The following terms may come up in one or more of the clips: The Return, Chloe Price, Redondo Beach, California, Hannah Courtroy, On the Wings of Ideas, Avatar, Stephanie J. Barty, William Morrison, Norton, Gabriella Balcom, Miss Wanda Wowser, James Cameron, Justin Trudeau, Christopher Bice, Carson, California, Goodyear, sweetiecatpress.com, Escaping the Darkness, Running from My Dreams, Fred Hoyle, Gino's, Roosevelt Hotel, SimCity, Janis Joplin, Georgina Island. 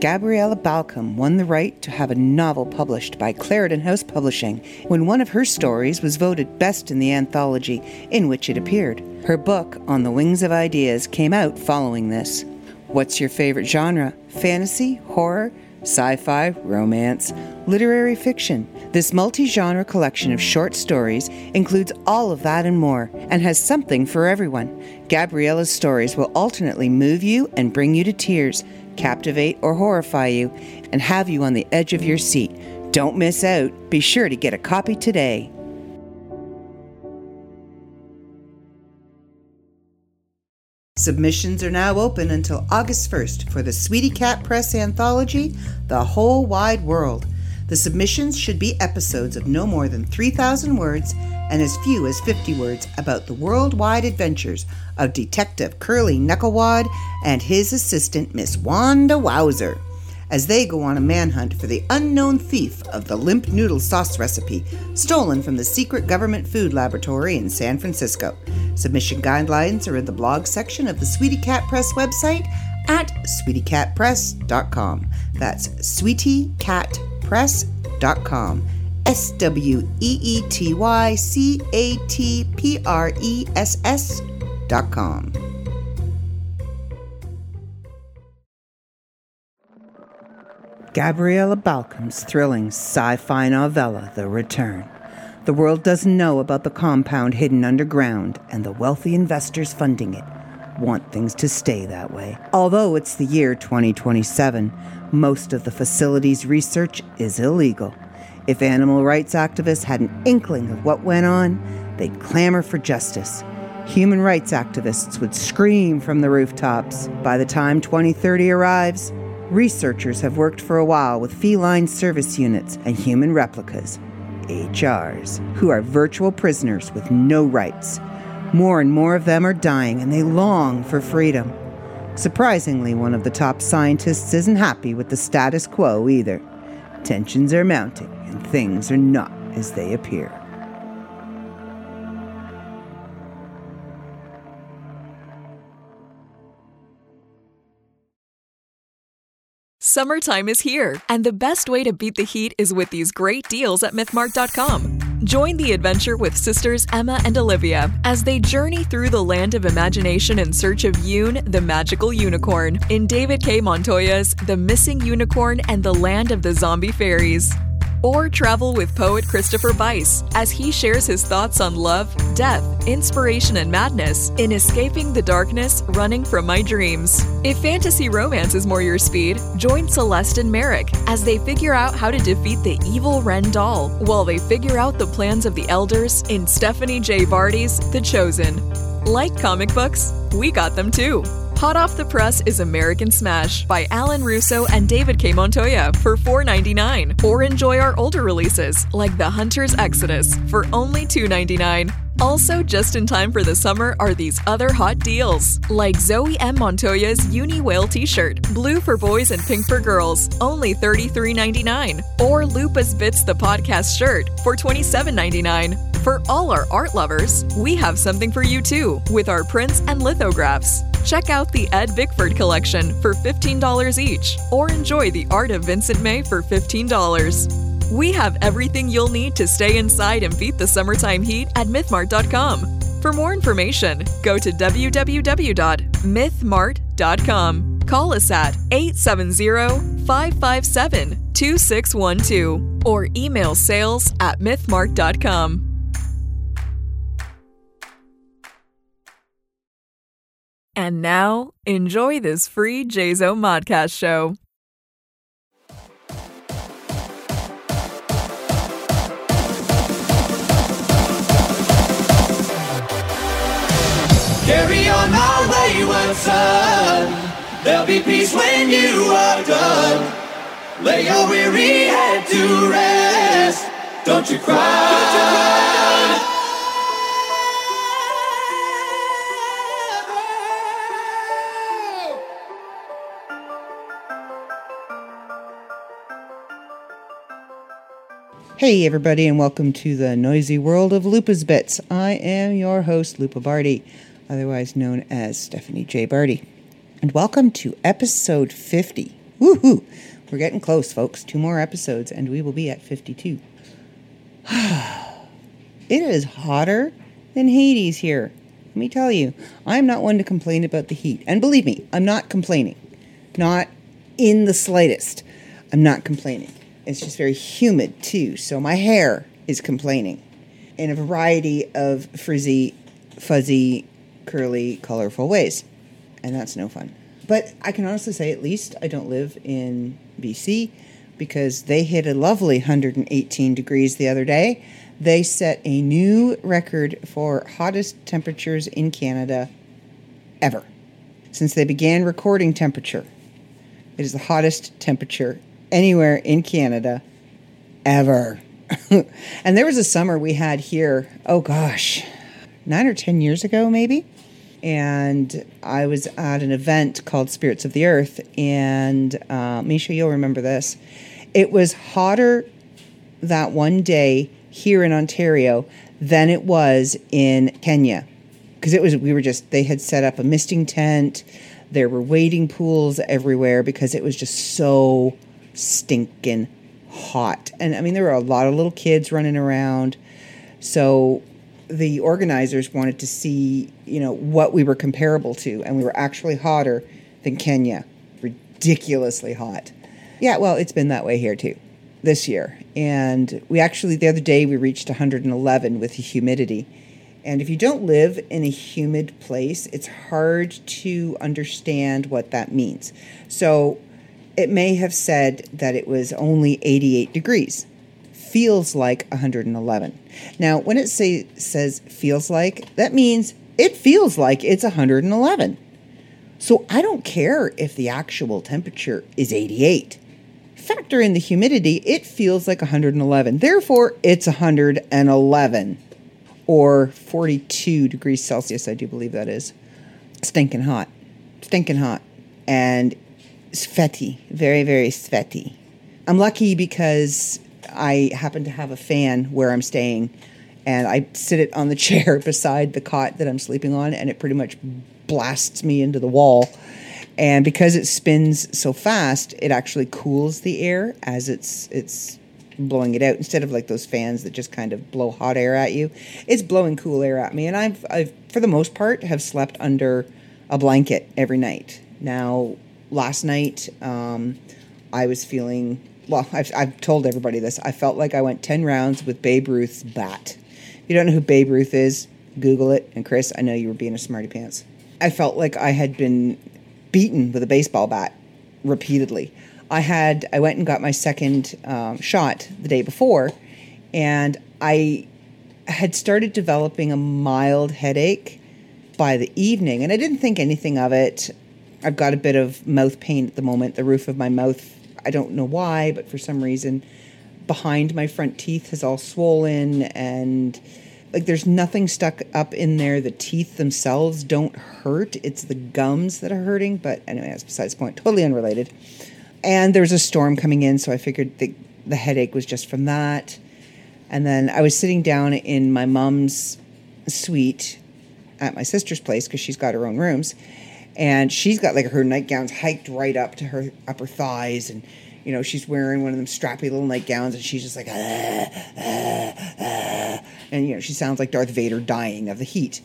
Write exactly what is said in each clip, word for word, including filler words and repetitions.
Gabriella Balcom won the right to have a novel published by Clarendon House Publishing when one of her stories was voted best in the anthology in which it appeared. Her book, On the Wings of Ideas, came out following this. What's your favorite genre? Fantasy? Horror? Sci-fi, romance, literary fiction. This multi-genre collection of short stories includes all of that and more, and has something for everyone. Gabriella's stories will alternately move you and bring you to tears, captivate or horrify you, and have you on the edge of your seat. Don't miss out. Be sure to get a copy today. Submissions are now open until August first for the Sweetie Cat Press anthology, The Whole Wide World. The submissions should be episodes of no more than three thousand words and as few as fifty words about the worldwide adventures of Detective Curly Knucklewad and his assistant, Miss Wanda Wowser, as they go on a manhunt for the unknown thief of the limp noodle sauce recipe stolen from the secret government food laboratory in San Francisco. Submission guidelines are in the blog section of the Sweetie Cat Press website at sweetie cat press dot com. That's sweetie cat press dot com. S W E E T Y C A T P R E S S dot com. Gabriella Balcom's thrilling sci-fi novella, The Return. The world doesn't know about the compound hidden underground, and the wealthy investors funding it want things to stay that way. Although it's the year twenty twenty-seven, most of the facility's research is illegal. If animal rights activists had an inkling of what went on, they'd clamor for justice. Human rights activists would scream from the rooftops. By the time twenty thirty arrives, researchers have worked for a while with feline service units and human replicas, H Rs, who are virtual prisoners with no rights. More and more of them are dying, and they long for freedom. Surprisingly, one of the top scientists isn't happy with the status quo either. Tensions are mounting, and things are not as they appear. Summertime is here, and the best way to beat the heat is with these great deals at myth mart dot com. Join the adventure with sisters Emma and Olivia as they journey through the land of imagination in search of Yoon, the magical unicorn, in David K. Montoya's The Missing Unicorn and the Land of the Zombie Fairies. Or travel with poet Christopher Bice as he shares his thoughts on love, death, inspiration, and madness in Escaping the Darkness, Running from My Dreams. If fantasy romance is more your speed, join Celeste and Merrick as they figure out how to defeat the evil Ren doll while they figure out the plans of the elders in Stephanie J. Barty's The Chosen. Like comic books, we got them too. Hot off the press is American Smash by Alan Russo and David K. Montoya for four dollars and ninety-nine cents. Or enjoy our older releases like The Hunter's Exodus for only two dollars and ninety-nine cents. Also, just in time for the summer are these other hot deals, like Zoe M. Montoya's Uni Whale t-shirt, blue for boys and pink for girls, only thirty-three dollars and ninety-nine cents. Or Lupus Bits the podcast shirt for twenty-seven dollars and ninety-nine cents. For all our art lovers, we have something for you too, with our prints and lithographs. Check out the Ed Vicford collection for fifteen dollars each, or enjoy the art of Vincent May for fifteen dollars. We have everything you'll need to stay inside and beat the summertime heat at myth mart dot com. For more information, go to w w w dot myth mart dot com. Call us at eight seven zero, five five seven, two six one two or email sales at myth mart dot com. And now, enjoy this free Jayzo Modcast show. Carry on my wayward son, there'll be peace when you are done. Lay your weary head to rest, don't you cry. Don't you cry. Hey everybody, and welcome to the noisy world of Lupus Bits. I am your host, Lupa Barty, otherwise known as Stephanie J. Barty. And welcome to episode fifty. Woohoo! We're getting close, folks. Two more episodes, and we will be at fifty-two. It is hotter than Hades here. Let me tell you, I'm not one to complain about the heat. And believe me, I'm not complaining. Not in the slightest. I'm not complaining. It's just very humid, too, so my hair is complaining. In a variety of frizzy, fuzzy, curly, colorful ways. And that's no fun. But I can honestly say at least I don't live in B C because they hit a lovely one hundred eighteen degrees the other day. They set a new record for hottest temperatures in Canada ever. Since they began recording temperature, it is the hottest temperature anywhere in Canada ever. And there was a summer we had here, oh gosh, nine or ten years ago maybe. And I was at an event called Spirits of the Earth, and uh, Misha, you'll remember this. It was hotter that one day here in Ontario than it was in Kenya, because it was we were just they had set up a misting tent. There were wading pools everywhere because it was just so stinking hot. And I mean, there were a lot of little kids running around, so. The organizers wanted to see, you know, what we were comparable to, and we were actually hotter than Kenya. Ridiculously hot. Yeah, well, it's been that way here, too, this year. And we actually, the other day, we reached one hundred eleven with the humidity. And if you don't live in a humid place, it's hard to understand what that means. So it may have said that it was only eighty-eight degrees. Feels like one hundred eleven. Now, when it say, says feels like, that means it feels like it's one hundred eleven. So I don't care if the actual temperature is eighty-eight. Factor in the humidity, it feels like one hundred eleven. Therefore, it's one hundred eleven or forty-two degrees Celsius, I do believe that is. Stinking hot. Stinking hot. And sweaty. Very, very sweaty. I'm lucky because I happen to have a fan where I'm staying, and I sit it on the chair beside the cot that I'm sleeping on, and it pretty much blasts me into the wall. And because it spins so fast, it actually cools the air as it's it's blowing it out. Instead of like those fans that just kind of blow hot air at you, it's blowing cool air at me. And I've, I've for the most part, have slept under a blanket every night. Now, last night, um, I was feeling... Well, I've, I've told everybody this. I felt like I went ten rounds with Babe Ruth's bat. If you don't know who Babe Ruth is, Google it. And Chris, I know you were being a smarty pants. I felt like I had been beaten with a baseball bat repeatedly. I had I went and got my second um, shot the day before, and I had started developing a mild headache by the evening, and I didn't think anything of it. I've got a bit of mouth pain at the moment. The roof of my mouth, I don't know why, but for some reason, behind my front teeth has all swollen, and like there's nothing stuck up in there. The teeth themselves don't hurt. It's the gums that are hurting. But anyway, that's besides the point. Totally unrelated. And there was a storm coming in, so I figured the, the headache was just from that. And then I was sitting down in my mom's suite at my sister's place because she's got her own rooms. And she's got, like, her nightgowns hiked right up to her upper thighs. And, you know, she's wearing one of them strappy little nightgowns. And she's just like, ah, ah, ah. And, you know, she sounds like Darth Vader dying of the heat.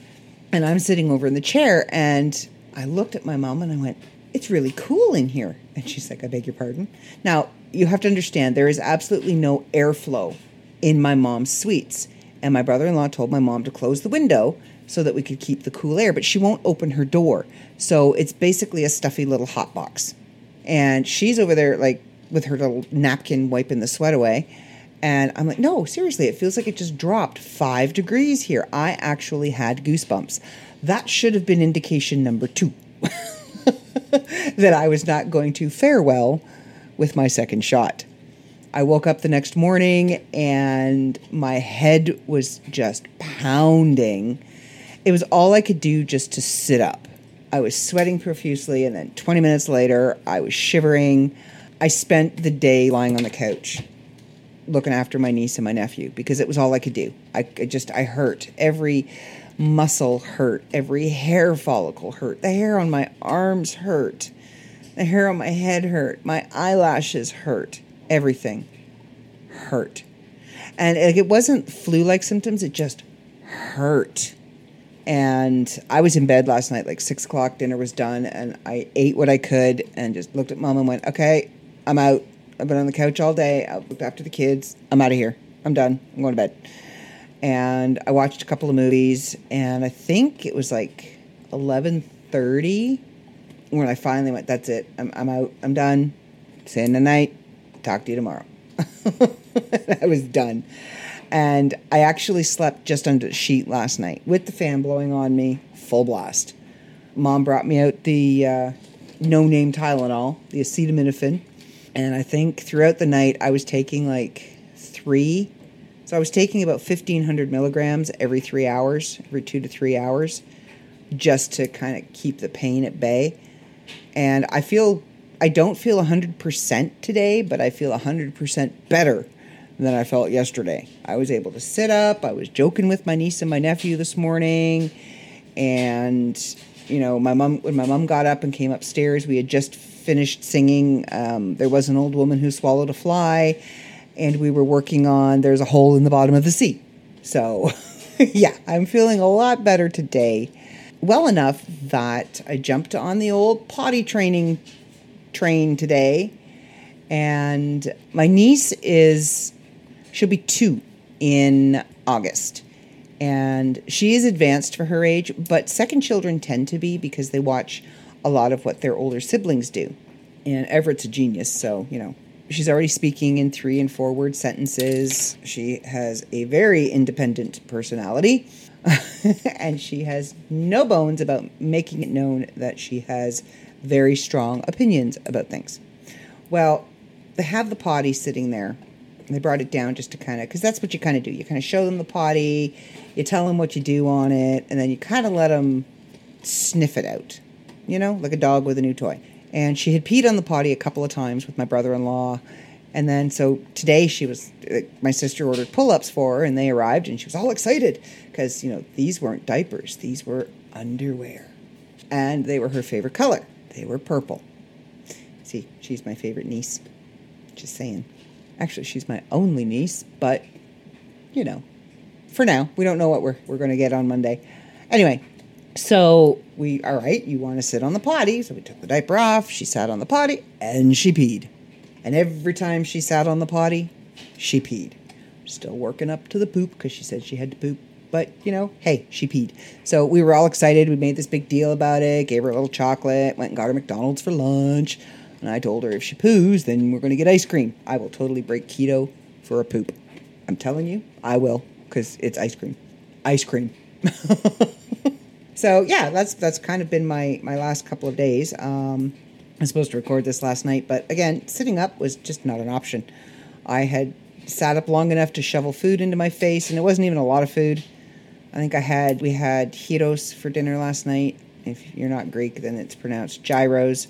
And I'm sitting over in the chair. And I looked at my mom and I went, it's really cool in here. And she's like, I beg your pardon? Now, you have to understand, there is absolutely no airflow in my mom's suites. And my brother-in-law told my mom to close the window so that we could keep the cool air, but she won't open her door. So it's basically a stuffy little hot box. And she's over there, like, with her little napkin wiping the sweat away. And I'm like, no, seriously, it feels like it just dropped five degrees here. I actually had goosebumps. That should have been indication number two that I was not going to fare well with my second shot. I woke up the next morning and my head was just pounding. It was all I could do just to sit up. I was sweating profusely, and then twenty minutes later, I was shivering. I spent the day lying on the couch looking after my niece and my nephew because it was all I could do. I, I just, I hurt. Every muscle hurt. Every hair follicle hurt. The hair on my arms hurt. The hair on my head hurt. My eyelashes hurt. Everything hurt. And it wasn't flu-like symptoms. It just hurt. And I was in bed last night, like six o'clock. Dinner was done. And I ate what I could and just looked at Mom and went, okay, I'm out. I've been on the couch all day. I looked after the kids. I'm out of here. I'm done. I'm going to bed. And I watched a couple of movies. And I think it was like eleven thirty when I finally went, that's it. I'm, I'm out. I'm done. Say night. Talk to you tomorrow. I was done. And I actually slept just under the sheet last night with the fan blowing on me, full blast. Mom brought me out the uh, no-name Tylenol, the acetaminophen. And I think throughout the night I was taking like three. So I was taking about fifteen hundred milligrams every three hours, every two to three hours, just to kind of keep the pain at bay. And I feel... I don't feel one hundred percent today, but I feel one hundred percent better than I felt yesterday. I was able to sit up. I was joking with my niece and my nephew this morning. And, you know, my mom, when my mom got up and came upstairs, we had just finished singing um, There Was an Old Woman Who Swallowed a Fly, and we were working on There's a Hole in the Bottom of the Sea. So, yeah, I'm feeling a lot better today. Well enough that I jumped on the old potty training train today, and my niece is she'll be two in August, and she is advanced for her age, but second children tend to be because they watch a lot of what their older siblings do. And Everett's a genius, so you know, she's already speaking in three and four word sentences. She has a very independent personality and she has no bones about making it known that she has very strong opinions about things. Well, they have the potty sitting there. They brought it down just to kind of, because that's what you kind of do. You kind of show them the potty, you tell them what you do on it, and then you kind of let them sniff it out, you know, like a dog with a new toy. And she had peed on the potty a couple of times with my brother-in-law. And then, so today she was, my sister ordered pull-ups for her, and they arrived, and she was all excited because, you know, these weren't diapers. These were underwear. And they were her favorite color. They were purple. See, she's my favorite niece. Just saying. Actually, she's my only niece, but, you know, for now, we don't know what we're we're going to get on Monday. Anyway, so we, all right, you want to sit on the potty. So we took the diaper off. She sat on the potty, and she peed. And every time she sat on the potty, she peed. Still working up to the poop because she said she had to poop. But, you know, hey, she peed. So we were all excited. We made this big deal about it, gave her a little chocolate, went and got her McDonald's for lunch. And I told her if she poos, then we're going to get ice cream. I will totally break keto for a poop. I'm telling you, I will, because it's ice cream. Ice cream. So, yeah, that's that's kind of been my, my last couple of days. Um, I was supposed to record this last night, but again, sitting up was just not an option. I had sat up long enough to shovel food into my face, and it wasn't even a lot of food. I think I had, we had gyros for dinner last night. If you're not Greek, then it's pronounced gyros.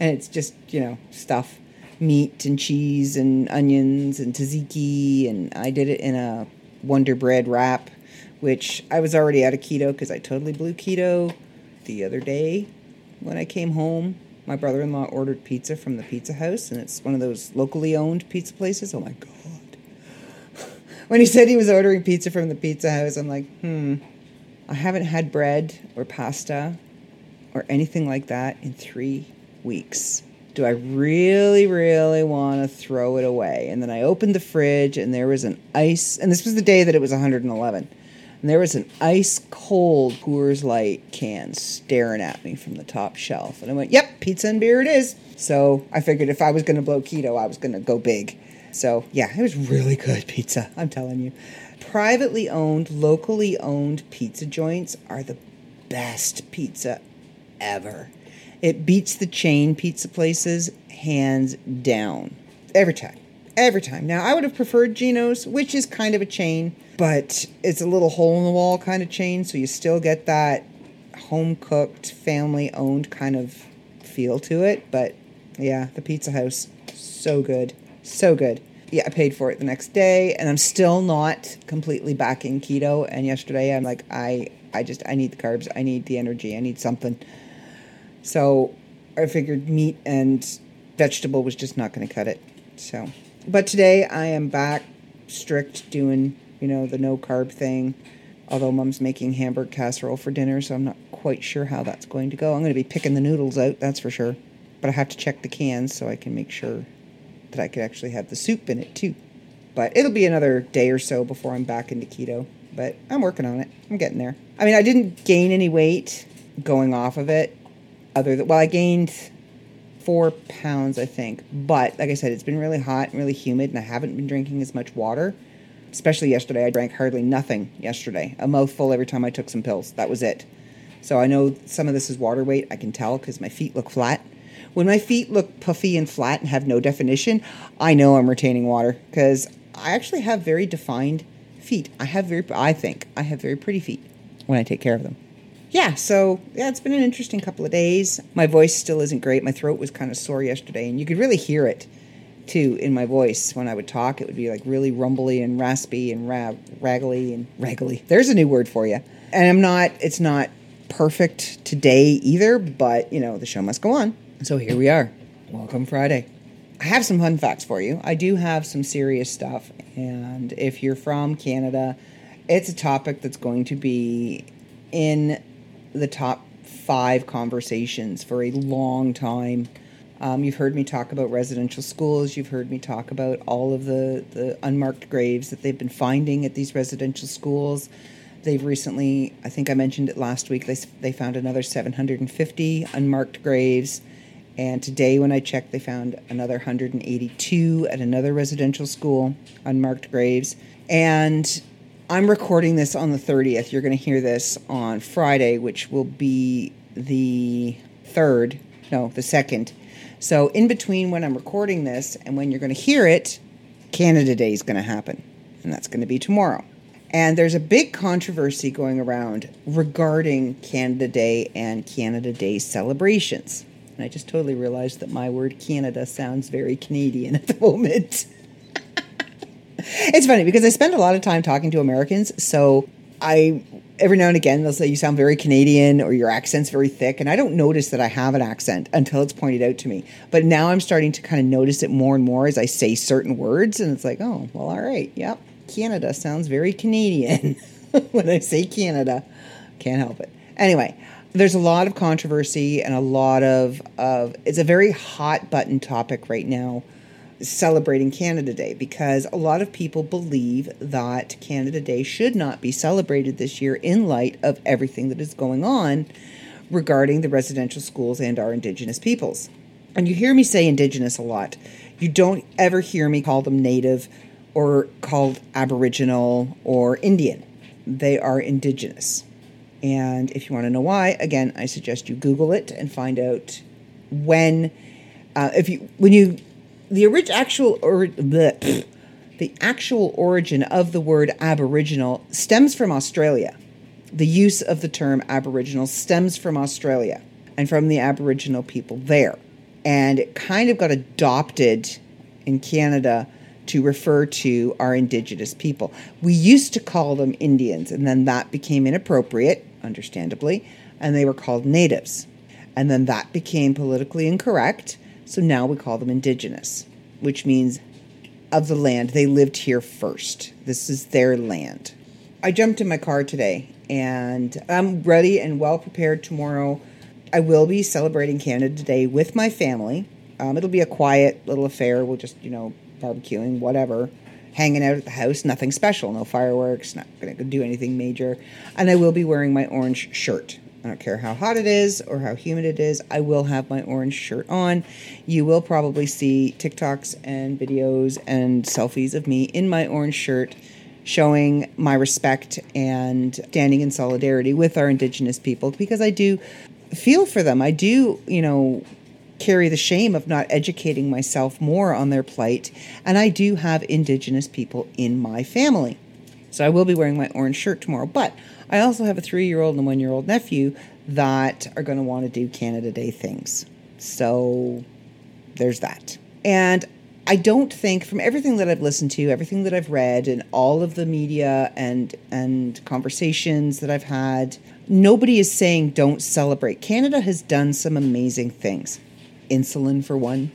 And it's just, you know, stuff. Meat and cheese and onions and tzatziki. And I did it in a Wonder Bread wrap, which I was already out of keto because I totally blew keto the other day when I came home. My brother-in-law ordered pizza from the Pizza House, and it's one of those locally owned pizza places. Oh, my God. When he said he was ordering pizza from the Pizza House, I'm like, hmm, I haven't had bread or pasta or anything like that in three weeks. Do I really, really want to throw it away? And then I opened the fridge, and there was an ice, and this was the day that it was one hundred eleven, and there was an ice-cold Coors Light can staring at me from the top shelf. And I went, yep, pizza and beer it is. So I figured if I was going to blow keto, I was going to go big. So, yeah, it was really good pizza, I'm telling you. Privately owned, locally owned pizza joints are the best pizza ever. It beats the chain pizza places hands down. Every time. Every time. Now, I would have preferred Gino's, which is kind of a chain, but it's a little hole-in-the-wall kind of chain, so you still get that home-cooked, family-owned kind of feel to it. But, yeah, the Pizza House, so good. So good. Yeah, I paid for it the next day, and I'm still not completely back in keto. And yesterday I'm like, I, I just, I need the carbs. I need the energy. I need something. So I figured meat and vegetable was just not going to cut it. So, but today I am back strict doing, you know, the no carb thing. Although Mom's making hamburger casserole for dinner, so I'm not quite sure how that's going to go. I'm going to be picking the noodles out, that's for sure. But I have to check the cans so I can make sure that I could actually have the soup in it too. But it'll be another day or so before I'm back into keto. But I'm working on it. I'm getting there. I mean, I didn't gain any weight going off of it. Other than, well, I gained four pounds, I think. But like I said, it's been really hot and really humid, and I haven't been drinking as much water. Especially yesterday, I drank hardly nothing yesterday. A mouthful every time I took some pills. That was it. So I know some of this is water weight. I can tell because my feet look flat. When my feet look puffy and flat and have no definition, I know I'm retaining water because I actually have very defined feet. I have very, I think, I have very pretty feet when I take care of them. Yeah, so yeah, it's been an interesting couple of days. My voice still isn't great. My throat was kind of sore yesterday, and you could really hear it too in my voice. When I would talk, it would be like really rumbly and raspy and ra- raggly and raggly. There's a new word for you. And I'm not, it's not perfect today either, but you know, the show must go on. So here we are. Welcome Friday. I have some fun facts for you. I do have some serious stuff. And if you're from Canada, it's a topic that's going to be in the top five conversations for a long time. Um, you've heard me talk about residential schools. You've heard me talk about all of the, the unmarked graves that they've been finding at these residential schools. They've recently, I think I mentioned it last week, they they found another seven hundred fifty unmarked graves. And today when I checked, they found another one hundred eighty-two at another residential school, unmarked graves. And I'm recording this on the thirtieth. You're going to hear this on Friday, which will be the third, no, the second. So in between when I'm recording this and when you're going to hear it, Canada Day is going to happen, and that's going to be tomorrow. And there's a big controversy going around regarding Canada Day and Canada Day celebrations. And I just totally realized that my word Canada sounds very Canadian at the moment. It's funny because I spend a lot of time talking to Americans, so I every now and again they'll say you sound very Canadian or your accent's very thick, and I don't notice that I have an accent until it's pointed out to me. But now I'm starting to kind of notice it more and more as I say certain words, and it's like, oh, well, all right, yep, Canada sounds very Canadian when I say Canada. Can't help it. Anyway, there's a lot of controversy and a lot of, of it's a very hot button topic right now, celebrating Canada Day, because a lot of people believe that Canada Day should not be celebrated this year in light of everything that is going on regarding the residential schools and our Indigenous peoples. And you hear me say Indigenous a lot. You don't ever hear me call them Native or called Aboriginal or Indian. They are Indigenous. And if you want to know why, again, I suggest you Google it and find out when, uh, if you, when you, The orig- actual or bleh, the actual origin of the word Aboriginal stems from Australia. The use of the term Aboriginal stems from Australia and from the Aboriginal people there. And it kind of got adopted in Canada to refer to our Indigenous people. We used to call them Indians, and then that became inappropriate, understandably, and they were called Natives. And then that became politically incorrect. So now we call them Indigenous, which means of the land. They lived here first. This is their land. I jumped in my car today, and I'm ready and well prepared tomorrow. I will be celebrating Canada Day with my family. Um, it'll be a quiet little affair. We'll just, you know, barbecuing, whatever, hanging out at the house, nothing special, no fireworks, not going to do anything major. And I will be wearing my orange shirt. I don't care how hot it is or how humid it is. I will have my orange shirt on. You will probably see TikToks and videos and selfies of me in my orange shirt showing my respect and standing in solidarity with our Indigenous people, because I do feel for them. I do, you know, carry the shame of not educating myself more on their plight. And I do have Indigenous people in my family. So I will be wearing my orange shirt tomorrow. But I also have a three-year-old and a one-year-old nephew that are going to want to do Canada Day things. So there's that. And I don't think, from everything that I've listened to, everything that I've read, and all of the media and and conversations that I've had, nobody is saying don't celebrate. Canada has done some amazing things. Insulin, for one.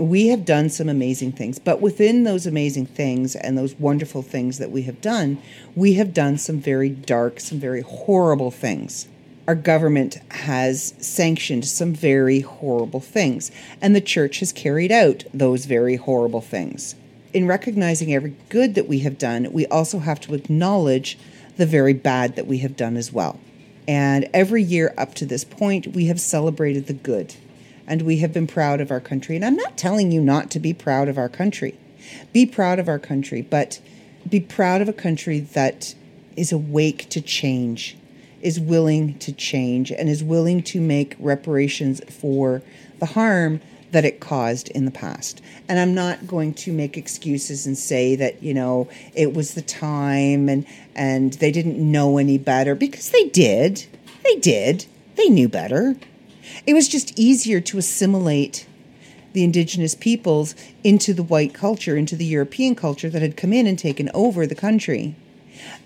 We have done some amazing things. But within those amazing things and those wonderful things that we have done, we have done some very dark, some very horrible things. Our government has sanctioned some very horrible things, and the church has carried out those very horrible things. In recognizing every good that we have done, we also have to acknowledge the very bad that we have done as well. And every year up to this point, we have celebrated the good, and we have been proud of our country. And I'm not telling you not to be proud of our country. Be proud of our country, but be proud of a country that is awake to change, is willing to change, and is willing to make reparations for the harm that it caused in the past. And I'm not going to make excuses and say that, you know, it was the time and and they didn't know any better, because they did. They did. They knew better. It was just easier to assimilate the indigenous peoples into the white culture, into the European culture that had come in and taken over the country,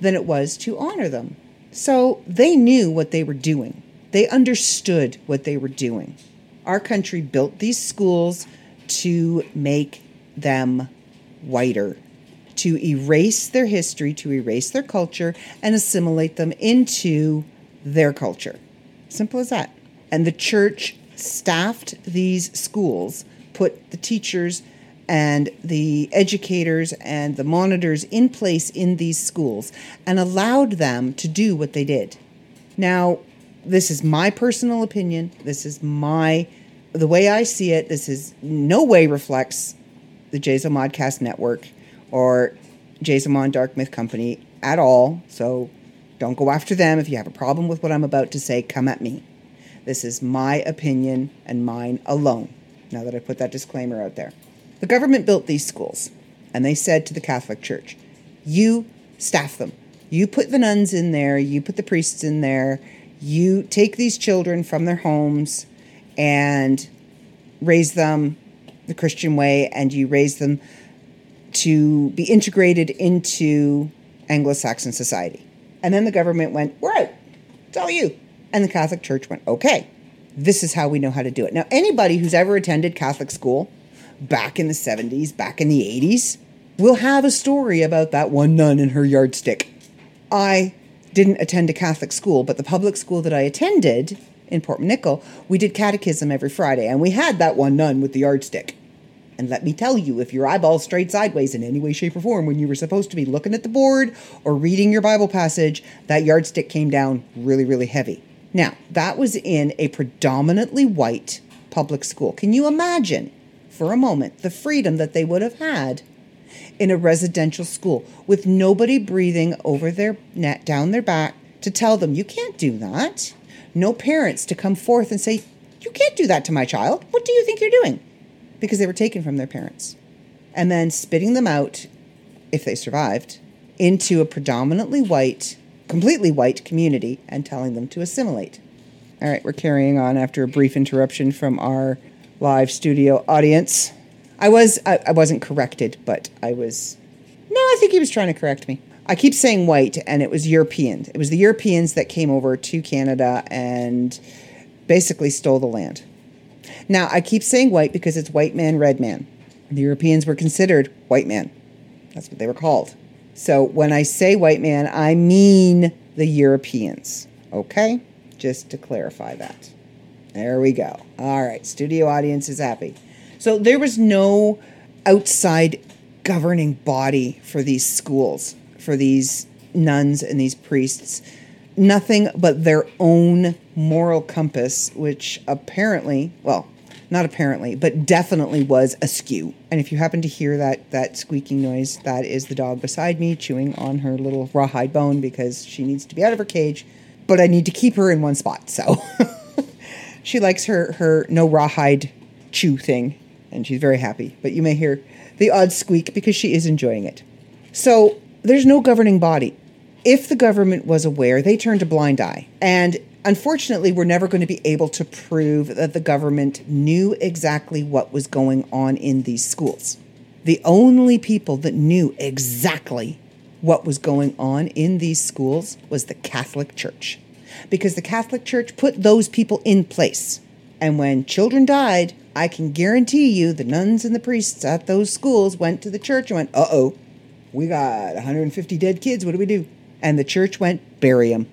than it was to honor them. So they knew what they were doing. They understood what they were doing. Our country built these schools to make them whiter, to erase their history, to erase their culture, and assimilate them into their culture. Simple as that. And the church staffed these schools, put the teachers and the educators and the monitors in place in these schools, and allowed them to do what they did. Now, this is my personal opinion. This is my, the way I see it. This is no way reflects the Jayzo Modcast Network or Jayzo Mod Dark Myth Company at all. So don't go after them. If you have a problem with what I'm about to say, come at me. This is my opinion and mine alone. Now that I put that disclaimer out there. The government built these schools, and they said to the Catholic Church, you staff them. You put the nuns in there. You put the priests in there. You take these children from their homes and raise them the Christian way, and you raise them to be integrated into Anglo-Saxon society. And then the government went, we're out. It's all you. And the Catholic Church went, okay, this is how we know how to do it. Now, anybody who's ever attended Catholic school back in the seventies, back in the eighties, we'll have a story about that one nun and her yardstick. I didn't attend a Catholic school, but the public school that I attended in Port Nicol, we did catechism every Friday, and we had that one nun with the yardstick. And let me tell you, if your eyeballs strayed sideways in any way, shape, or form when you were supposed to be looking at the board or reading your Bible passage, that yardstick came down really, really heavy. Now, that was in a predominantly white public school. Can you imagine, for a moment, the freedom that they would have had in a residential school with nobody breathing over their neck, down their back, to tell them, you can't do that. No parents to come forth and say, you can't do that to my child. What do you think you're doing? Because they were taken from their parents. And then spitting them out, if they survived, into a predominantly white, completely white community and telling them to assimilate. All right, we're carrying on after a brief interruption from our live studio audience. I was, I, I wasn't corrected, but I was, no, I think he was trying to correct me. I keep saying white, and it was European. It was the Europeans that came over to Canada and basically stole the land. Now, I keep saying white because it's white man, red man. The Europeans were considered white man. That's what they were called. So when I say white man, I mean the Europeans. Okay? Just to clarify that. There we go. All right. Studio audience is happy. So there was no outside governing body for these schools, for these nuns and these priests. Nothing but their own moral compass, which apparently, well, not apparently, but definitely was askew. And if you happen to hear that that squeaking noise, that is the dog beside me chewing on her little rawhide bone because she needs to be out of her cage, but I need to keep her in one spot, so... She likes her, her no rawhide chew thing, and she's very happy. But you may hear the odd squeak because she is enjoying it. So there's no governing body. If the government was aware, they turned a blind eye. And unfortunately, we're never going to be able to prove that the government knew exactly what was going on in these schools. the only people that knew exactly what was going on in these schools was the Catholic Church, because the Catholic Church put those people in place. And when children died, I can guarantee you the nuns and the priests at those schools went to the church and went, uh-oh, we got one hundred fifty dead kids. What do we do? And the church went, bury them,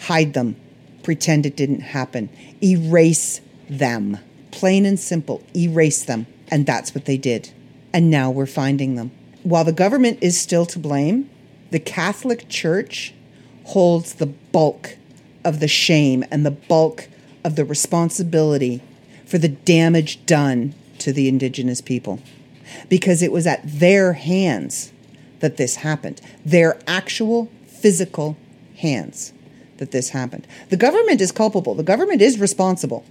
hide them, pretend it didn't happen, erase them. Plain and simple, erase them. And that's what they did. And now we're finding them. While the government is still to blame, the Catholic Church holds the bulk of the shame and the bulk of the responsibility for the damage done to the indigenous people, because it was at their hands that this happened, their actual physical hands that this happened. The government is culpable. The government is responsible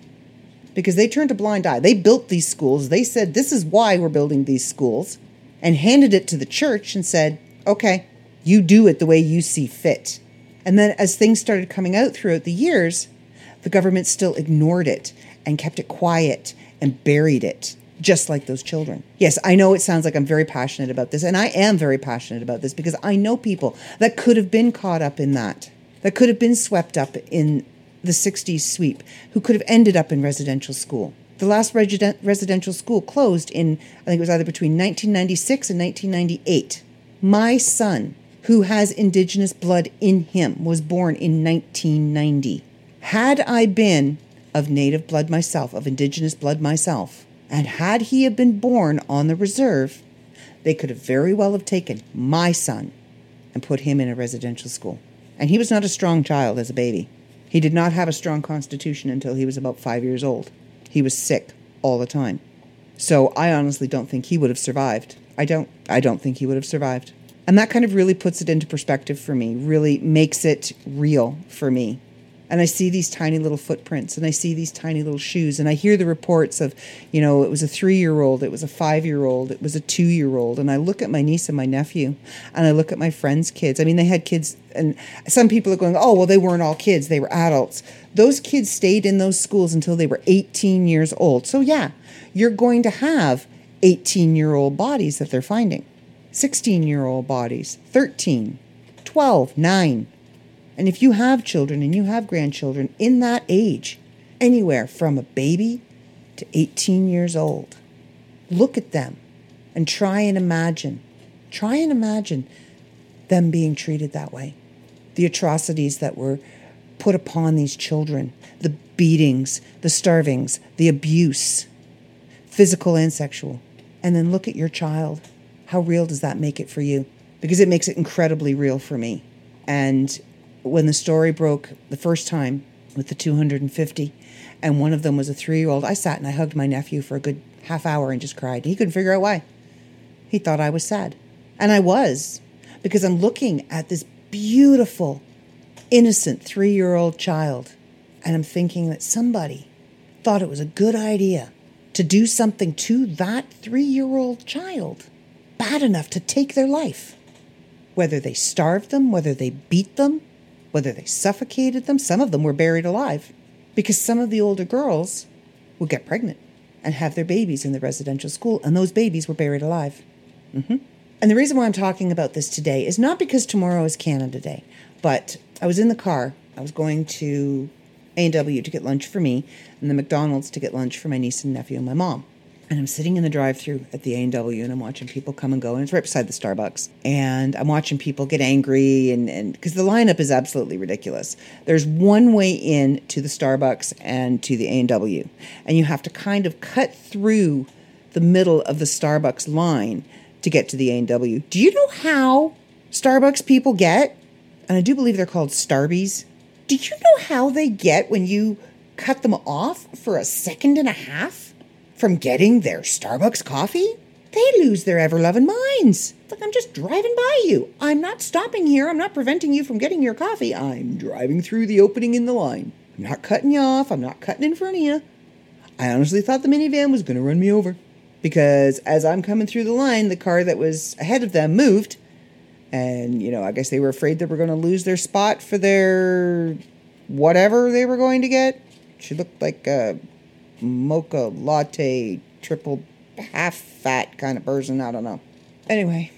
because they turned a blind eye. They built these schools. They said, this is why we're building these schools, and handed it to the church and said, okay, you do it the way you see fit. And then as things started coming out throughout the years, the government still ignored it and kept it quiet and buried it, just like those children. Yes, I know it sounds like I'm very passionate about this, and I am very passionate about this because I know people that could have been caught up in that, that could have been swept up in the sixties sweep, who could have ended up in residential school. The last resident, residential school closed in, I think it was either between nineteen ninety-six and nineteen ninety-eight. My son, who has indigenous blood in him, was born in nineteen ninety. Had I been of native blood myself, of indigenous blood myself, and had he have been born on the reserve, they could have very well have taken my son and put him in a residential school. And he was not a strong child as a baby. He did not have a strong constitution until he was about five years old. He was sick all the time. So I honestly don't think he would have survived. I don't, I don't think he would have survived. And that kind of really puts it into perspective for me, really makes it real for me. And I see these tiny little footprints, and I see these tiny little shoes, and I hear the reports of, you know, it was a three-year-old, it was a five-year-old, it was a two-year-old. And I look at my niece and my nephew, and I look at my friends' kids. I mean, they had kids, and some people are going, oh, well, they weren't all kids, they were adults. Those kids stayed in those schools until they were eighteen years old. So, yeah, you're going to have eighteen-year-old bodies that they're finding, sixteen-year-old bodies, thirteen, twelve, nine. And if you have children and you have grandchildren in that age, anywhere from a baby to eighteen years old, look at them and try and imagine, try and imagine them being treated that way. The atrocities that were put upon these children, the beatings, the starvings, the abuse, physical and sexual. And then look at your child. How real does that make it for you? Because it makes it incredibly real for me. And when the story broke the first time with the two hundred fifty, and one of them was a three-year-old, I sat and I hugged my nephew for a good half hour and just cried. He couldn't figure out why. He thought I was sad. And I was, because I'm looking at this beautiful, innocent three-year-old child, and I'm thinking that somebody thought it was a good idea to do something to that three-year-old child bad enough to take their life. Whether they starved them, whether they beat them, whether they suffocated them. Some of them were buried alive because some of the older girls would get pregnant and have their babies in the residential school, and those babies were buried alive. Mm-hmm. And the reason why I'm talking about this today is not because tomorrow is Canada Day, but I was in the car. I was going to A and W to get lunch for me and the McDonald's to get lunch for my niece and nephew and my mom. And I'm sitting in the drive-thru at the A and W, and I'm watching people come and go. And it's right beside the Starbucks. And I'm watching people get angry, and and because the lineup is absolutely ridiculous. There's one way in to the Starbucks and to the A and W. And you have to kind of cut through the middle of the Starbucks line to get to the A and W. Do you know how Starbucks people get? And I do believe they're called Starbies. Do you know how they get when you cut them off for a second and a half from getting their Starbucks coffee? They lose their ever-loving minds. It's like, I'm just driving by you. I'm not stopping here. I'm not preventing you from getting your coffee. I'm driving through the opening in the line. I'm not cutting you off. I'm not cutting in front of you. I honestly thought the minivan was going to run me over, because as I'm coming through the line, the car that was ahead of them moved. And, you know, I guess they were afraid they were going to lose their spot for their whatever they were going to get. She looked like a mocha latte triple half-fat kind of person. I don't know. Anyway,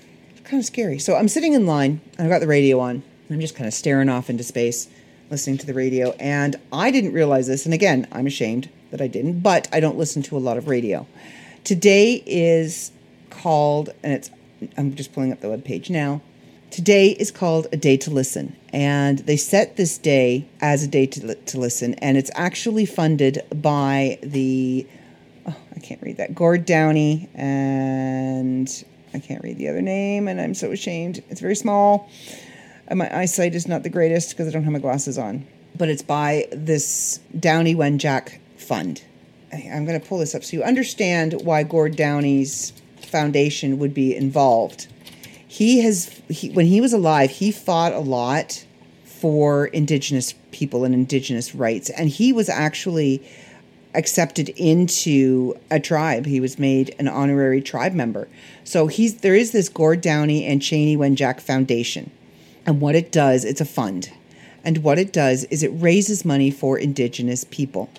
kind of scary. So I'm sitting in line, and I've got the radio on, and I'm just kind of staring off into space, listening to the radio, and I didn't realize this, and again, I'm ashamed that I didn't, but I don't listen to a lot of radio. Today is called, and it's, I'm just pulling up the webpage now, today is called A Day to Listen, and they set this day as a day to, li- to listen, and it's actually funded by the, oh, I can't read that, Gord Downey, and I can't read the other name, and I'm so ashamed. It's very small. And my eyesight is not the greatest because I don't have my glasses on. But it's by this DownieWenjack fund. I'm going to pull this up so you understand why Gord Downey's foundation would be involved. He has, he, when he was alive, he fought a lot for Indigenous people and Indigenous rights. And he was actually accepted into a tribe. He was made an honorary tribe member. So he's there is this Gord Downey and Cheney Wenjack Foundation. And what it does, it's a fund. And what it does is it raises money for Indigenous people.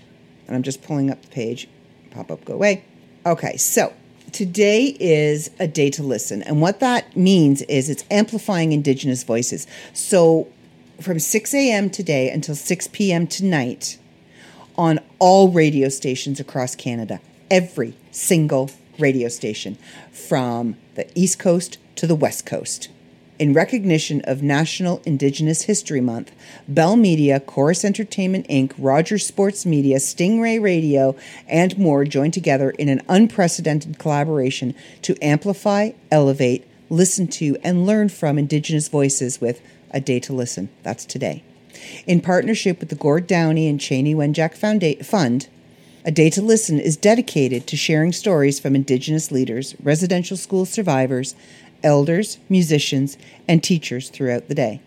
And I'm just pulling up the page. Pop up, go away. Okay, so today is a day to listen. And what that means is it's amplifying Indigenous voices. So from six a.m. today until six p.m. tonight on all radio stations across Canada, every single radio station from the East Coast to the West Coast. In recognition of National Indigenous History Month, Bell Media, Chorus Entertainment Incorporated, Rogers Sports Media, Stingray Radio, and more joined together in an unprecedented collaboration to amplify, elevate, listen to, and learn from Indigenous voices with A Day to Listen. That's today. In partnership with the Gord Downey and Cheney Wenjack Fund, A Day to Listen is dedicated to sharing stories from Indigenous leaders, residential school survivors, elders, musicians, and teachers throughout the day.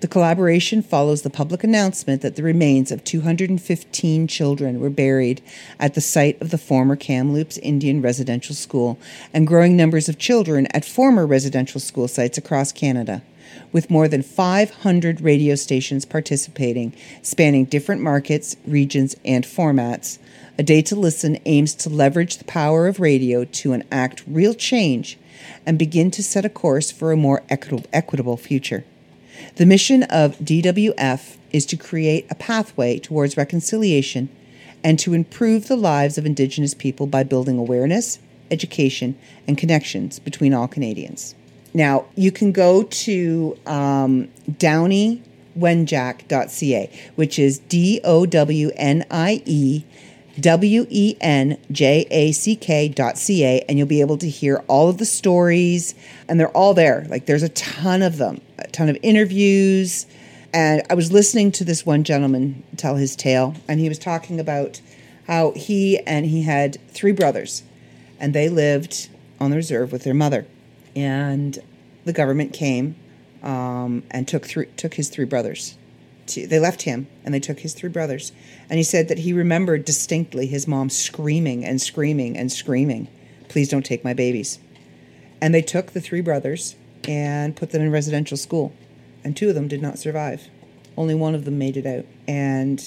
The collaboration follows the public announcement that the remains of two hundred fifteen children were buried at the site of the former Kamloops Indian Residential School and growing numbers of children at former residential school sites across Canada, with more than five hundred radio stations participating, spanning different markets, regions, and formats. A Day to Listen aims to leverage the power of radio to enact real change and begin to set a course for a more equitable future. The mission of D W F is to create a pathway towards reconciliation and to improve the lives of Indigenous people by building awareness, education, and connections between all Canadians. Now, you can go to um, Downie Wenjack dot c a, which is D O W N I E W E N J A C K dot C A, and you'll be able to hear all of the stories, and they're all there. Like, there's a ton of them, a ton of interviews. And I was listening to this one gentleman tell his tale, and he was talking about how he and he had three brothers, and they lived on the reserve with their mother. And the government came um, and took th- took his three brothers. To, they left him, and they took his three brothers. And he said that he remembered distinctly his mom screaming and screaming and screaming, "Please don't take my babies." And they took the three brothers and put them in residential school. And two of them did not survive. Only one of them made it out. And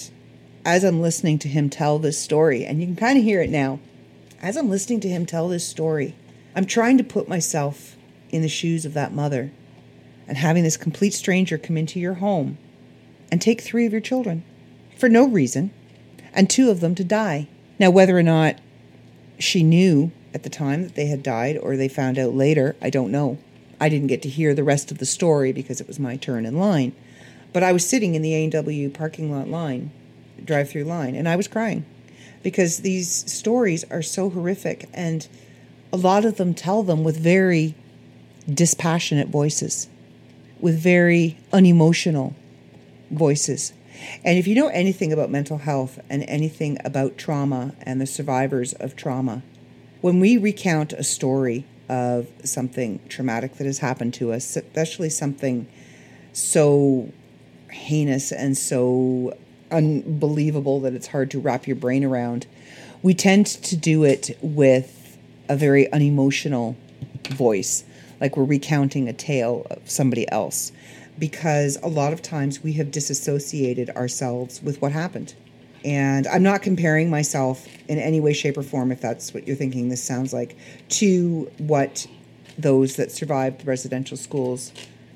as I'm listening to him tell this story, and you can kind of hear it now, as I'm listening to him tell this story, I'm trying to put myself in the shoes of that mother and having this complete stranger come into your home and take three of your children for no reason, and two of them to die. Now, whether or not she knew at the time that they had died or they found out later, I don't know. I didn't get to hear the rest of the story because it was my turn in line. But I was sitting in the A and W parking lot line, drive-through line, and I was crying because these stories are so horrific, and a lot of them tell them with very dispassionate voices, with very unemotional voices. And if you know anything about mental health and anything about trauma and the survivors of trauma, when we recount a story of something traumatic that has happened to us, especially something so heinous and so unbelievable that it's hard to wrap your brain around, we tend to do it with a very unemotional voice, like we're recounting a tale of somebody else. Because a lot of times we have disassociated ourselves with what happened. And I'm not comparing myself in any way, shape, or form, if that's what you're thinking this sounds like, to what those that survived the residential schools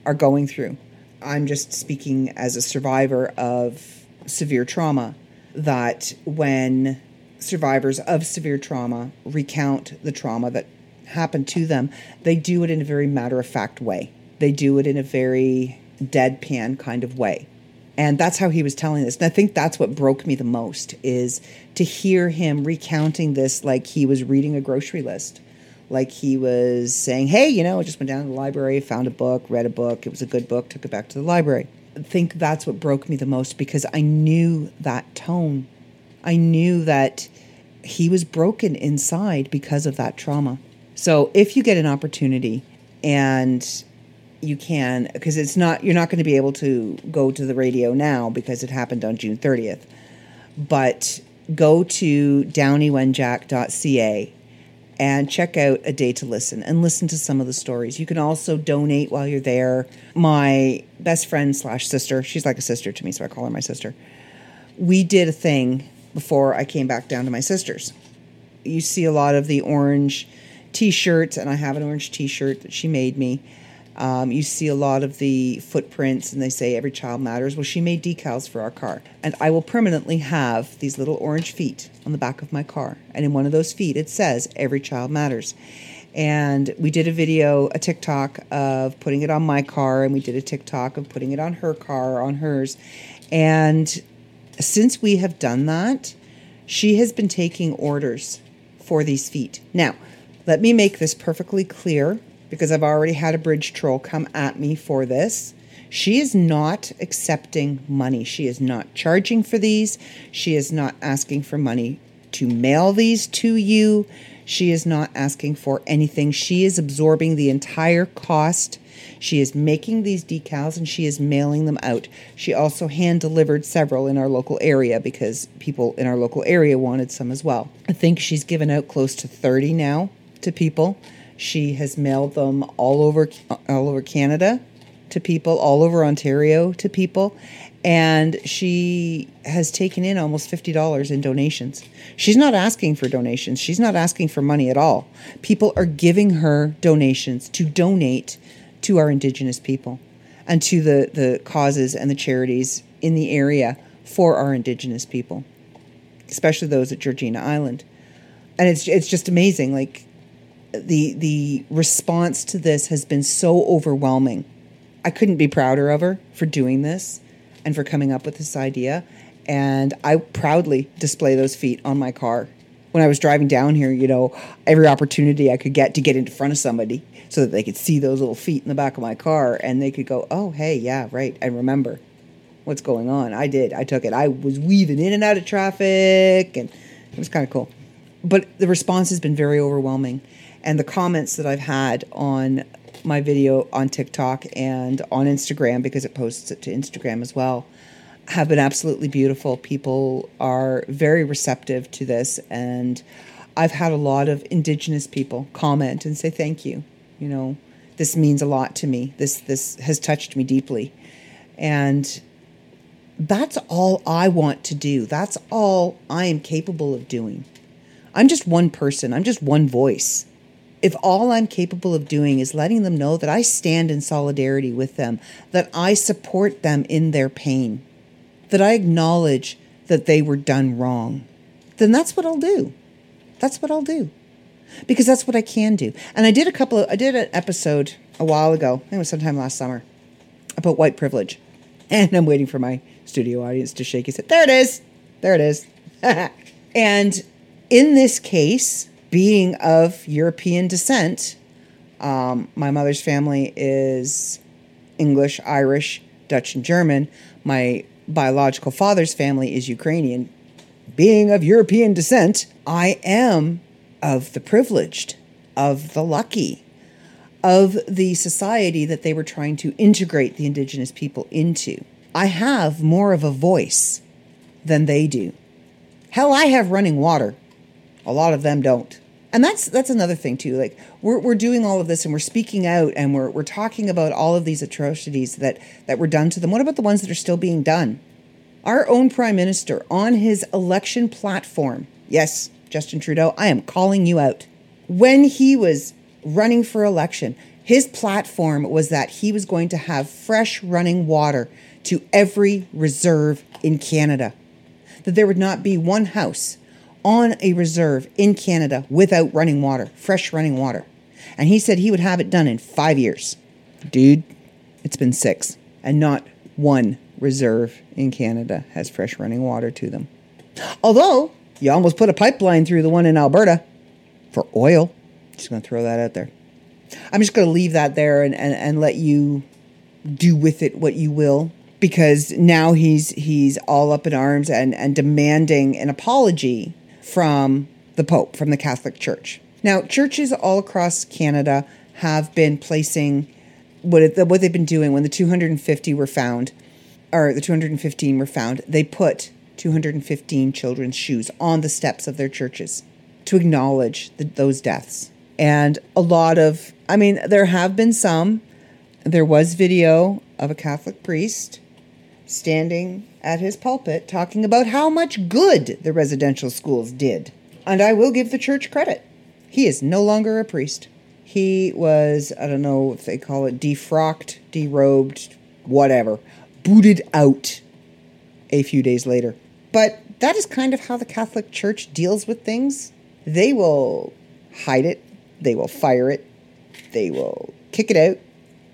are going through. I'm just speaking as a survivor of severe trauma, that when survivors of severe trauma recount the trauma that happened to them, they do it in a very matter-of-fact way. They do it in a very deadpan kind of way. And that's how he was telling this. And I think that's what broke me the most, is to hear him recounting this like he was reading a grocery list. Like he was saying, hey, you know, I just went down to the library, found a book, read a book. It was a good book, took it back to the library. I think that's what broke me the most, because I knew that tone. I knew that he was broken inside because of that trauma. So if you get an opportunity and... you can, because it's not, you're not going to be able to go to the radio now because it happened on June thirtieth. But go to Downie Wenjack dot C A and check out A Day to Listen and listen to some of the stories. You can also donate while you're there. My best friend slash sister, she's like a sister to me, so I call her my sister. We did a thing before I came back down to my sister's. You see a lot of the orange t-shirts, and I have an orange t-shirt that she made me. Um, you see a lot of the footprints, and they say every child matters. Well, she made decals for our car. And I will permanently have these little orange feet on the back of my car. And in one of those feet, it says every child matters. And we did a video, a TikTok of putting it on my car. And we did a TikTok of putting it on her car, on hers. And since we have done that, she has been taking orders for these feet. Now, let me make this perfectly clear, because I've already had a bridge troll come at me for this. She is not accepting money. She is not charging for these. She is not asking for money to mail these to you. She is not asking for anything. She is absorbing the entire cost. She is making these decals and she is mailing them out. She also hand delivered several in our local area because people in our local area wanted some as well. I think she's given out close to thirty now to people. She has mailed them all over all over Canada to people, all over Ontario to people, and she has taken in almost fifty dollars in donations. She's not asking for donations. She's not asking for money at all. People are giving her donations to donate to our Indigenous people and to the, the causes and the charities in the area for our Indigenous people, especially those at Georgina Island. And it's it's just amazing, like... The the response to this has been so overwhelming. I couldn't be prouder of her for doing this and for coming up with this idea. And I proudly display those feet on my car. When I was driving down here, you know, every opportunity I could get to get in front of somebody so that they could see those little feet in the back of my car and they could go, oh, hey, yeah, right. I remember what's going on. I did. I took it. I was weaving in and out of traffic, and it was kind of cool. But the response has been very overwhelming. And the comments that I've had on my video on TikTok and on Instagram, because it posts it to Instagram as well, have been absolutely beautiful. People are very receptive to this. And I've had a lot of Indigenous people comment and say, thank you. You know, this means a lot to me. This, this has touched me deeply. And that's all I want to do. That's all I am capable of doing. I'm just one person. I'm just one voice. If all I'm capable of doing is letting them know that I stand in solidarity with them, that I support them in their pain, that I acknowledge that they were done wrong, then that's what I'll do. That's what I'll do. Because that's what I can do. And I did a couple of, I did an episode a while ago, I think it was sometime last summer, about white privilege. And I'm waiting for my studio audience to shake his head. There it is. There it is. And in this case... being of European descent, um, my mother's family is English, Irish, Dutch, and German. My biological father's family is Ukrainian. Being of European descent, I am of the privileged, of the lucky, of the society that they were trying to integrate the Indigenous people into. I have more of a voice than they do. Hell, I have running water. A lot of them don't. And that's that's another thing too. Like we're we're doing all of this and we're speaking out and we're we're talking about all of these atrocities that, that were done to them. What about the ones that are still being done? Our own prime minister on his election platform. Yes, Justin Trudeau, I am calling you out. When he was running for election, his platform was that he was going to have fresh running water to every reserve in Canada. That there would not be one house on a reserve in Canada without running water, fresh running water. And he said he would have it done in five years. Dude, it's been six, and not one reserve in Canada has fresh running water to them. Although, you almost put a pipeline through the one in Alberta for oil. Just going to throw that out there. I'm just going to leave that there and, and, and let you do with it what you will, because now he's he's all up in arms and, and demanding an apology from the Pope, from the Catholic Church. Now, churches all across Canada have been placing what what they've been doing when the two hundred fifty were found, or the two hundred fifteen were found, they put two hundred fifteen children's shoes on the steps of their churches to acknowledge the, those deaths. And a lot of, I mean, there have been some. There was video of a Catholic priest standing at his pulpit talking about how much good the residential schools did. And I will give the church credit. He is no longer a priest. He was, I don't know if they call it defrocked, derobed, whatever, booted out a few days later. But that is kind of how the Catholic Church deals with things. They will hide it. They will fire it. They will kick it out.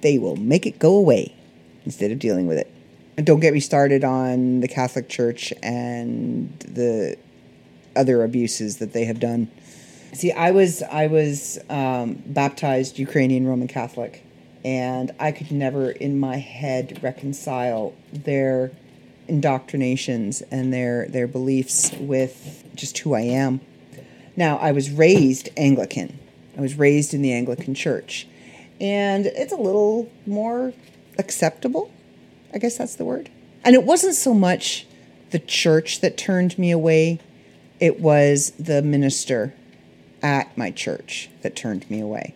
They will make it go away instead of dealing with it. And don't get me started on the Catholic Church and the other abuses that they have done. See, I was I was um, baptized Ukrainian Roman Catholic, and I could never in my head reconcile their indoctrinations and their, their beliefs with just who I am. Now, I was raised Anglican. I was raised in the Anglican Church, and it's a little more acceptable, I guess that's the word. And it wasn't so much the church that turned me away, it was the minister at my church that turned me away.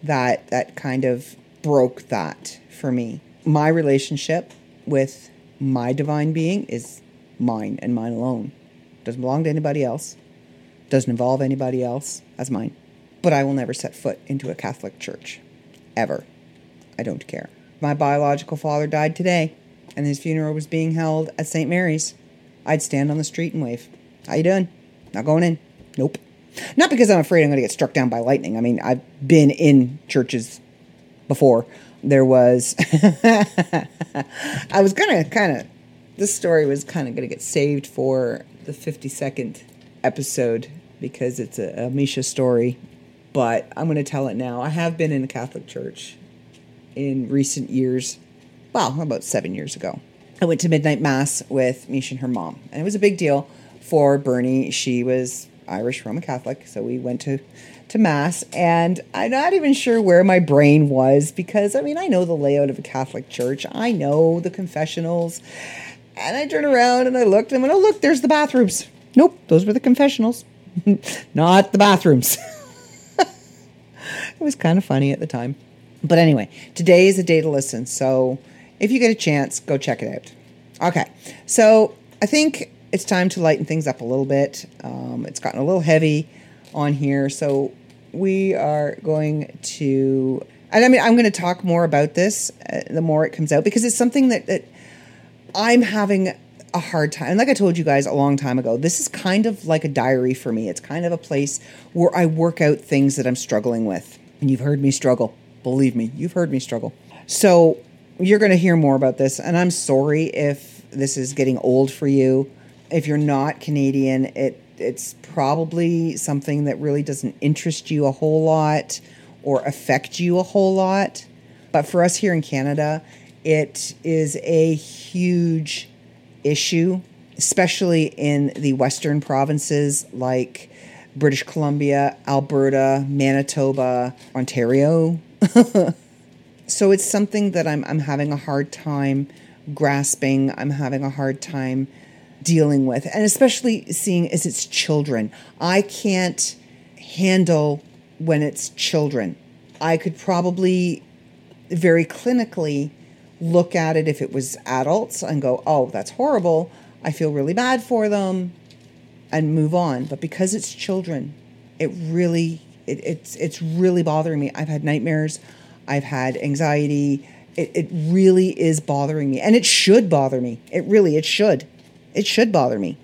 That that kind of broke that for me. My relationship with my divine being is mine and mine alone. Doesn't belong to anybody else. Doesn't involve anybody else. That's mine. But I will never set foot into a Catholic church. Ever. I don't care. My biological father died today, and his funeral was being held at Saint Mary's. I'd stand on the street and wave. How you doing? Not going in. Nope. Not because I'm afraid I'm going to get struck down by lightning. I mean, I've been in churches before. There was... I was going to kind of... This story was kind of going to get saved for the fifty-second episode because it's a, a Misha story. But I'm going to tell it now. I have been in a Catholic church in recent years. Well, about seven years ago. I went to midnight mass with Misha and her mom. And it was a big deal for Bernie. She was... Irish Roman Catholic, so we went to, to Mass, and I'm not even sure where my brain was, because, I mean, I know the layout of a Catholic church, I know the confessionals, and I turned around and I looked, and I went, oh, look, there's the bathrooms. Nope, those were the confessionals, not the bathrooms. It was kind of funny at the time. But anyway, today is a day to listen, so if you get a chance, go check it out. Okay, so I think... it's time to lighten things up a little bit. Um, it's gotten a little heavy on here. So we are going to, and I mean, I'm going to talk more about this uh, the more it comes out, because it's something that, that I'm having a hard time. And like I told you guys a long time ago, this is kind of like a diary for me. It's kind of a place where I work out things that I'm struggling with. And you've heard me struggle. Believe me, you've heard me struggle. So you're going to hear more about this. And I'm sorry if this is getting old for you. If you're not Canadian, it it's probably something that really doesn't interest you a whole lot or affect you a whole lot. But for us here in Canada, it is a huge issue, especially in the Western provinces like British Columbia, Alberta, Manitoba, Ontario. So it's something that I'm I'm having a hard time grasping. I'm having a hard time dealing with, and especially seeing as it's children. I can't handle when it's children. I could probably very clinically look at it if it was adults and go, oh, that's horrible. I feel really bad for them, and move on. But because it's children, it really, it, it's it's really bothering me. I've had nightmares. I've had anxiety. It, it really is bothering me. And it should bother me. It really, it should. It should bother me.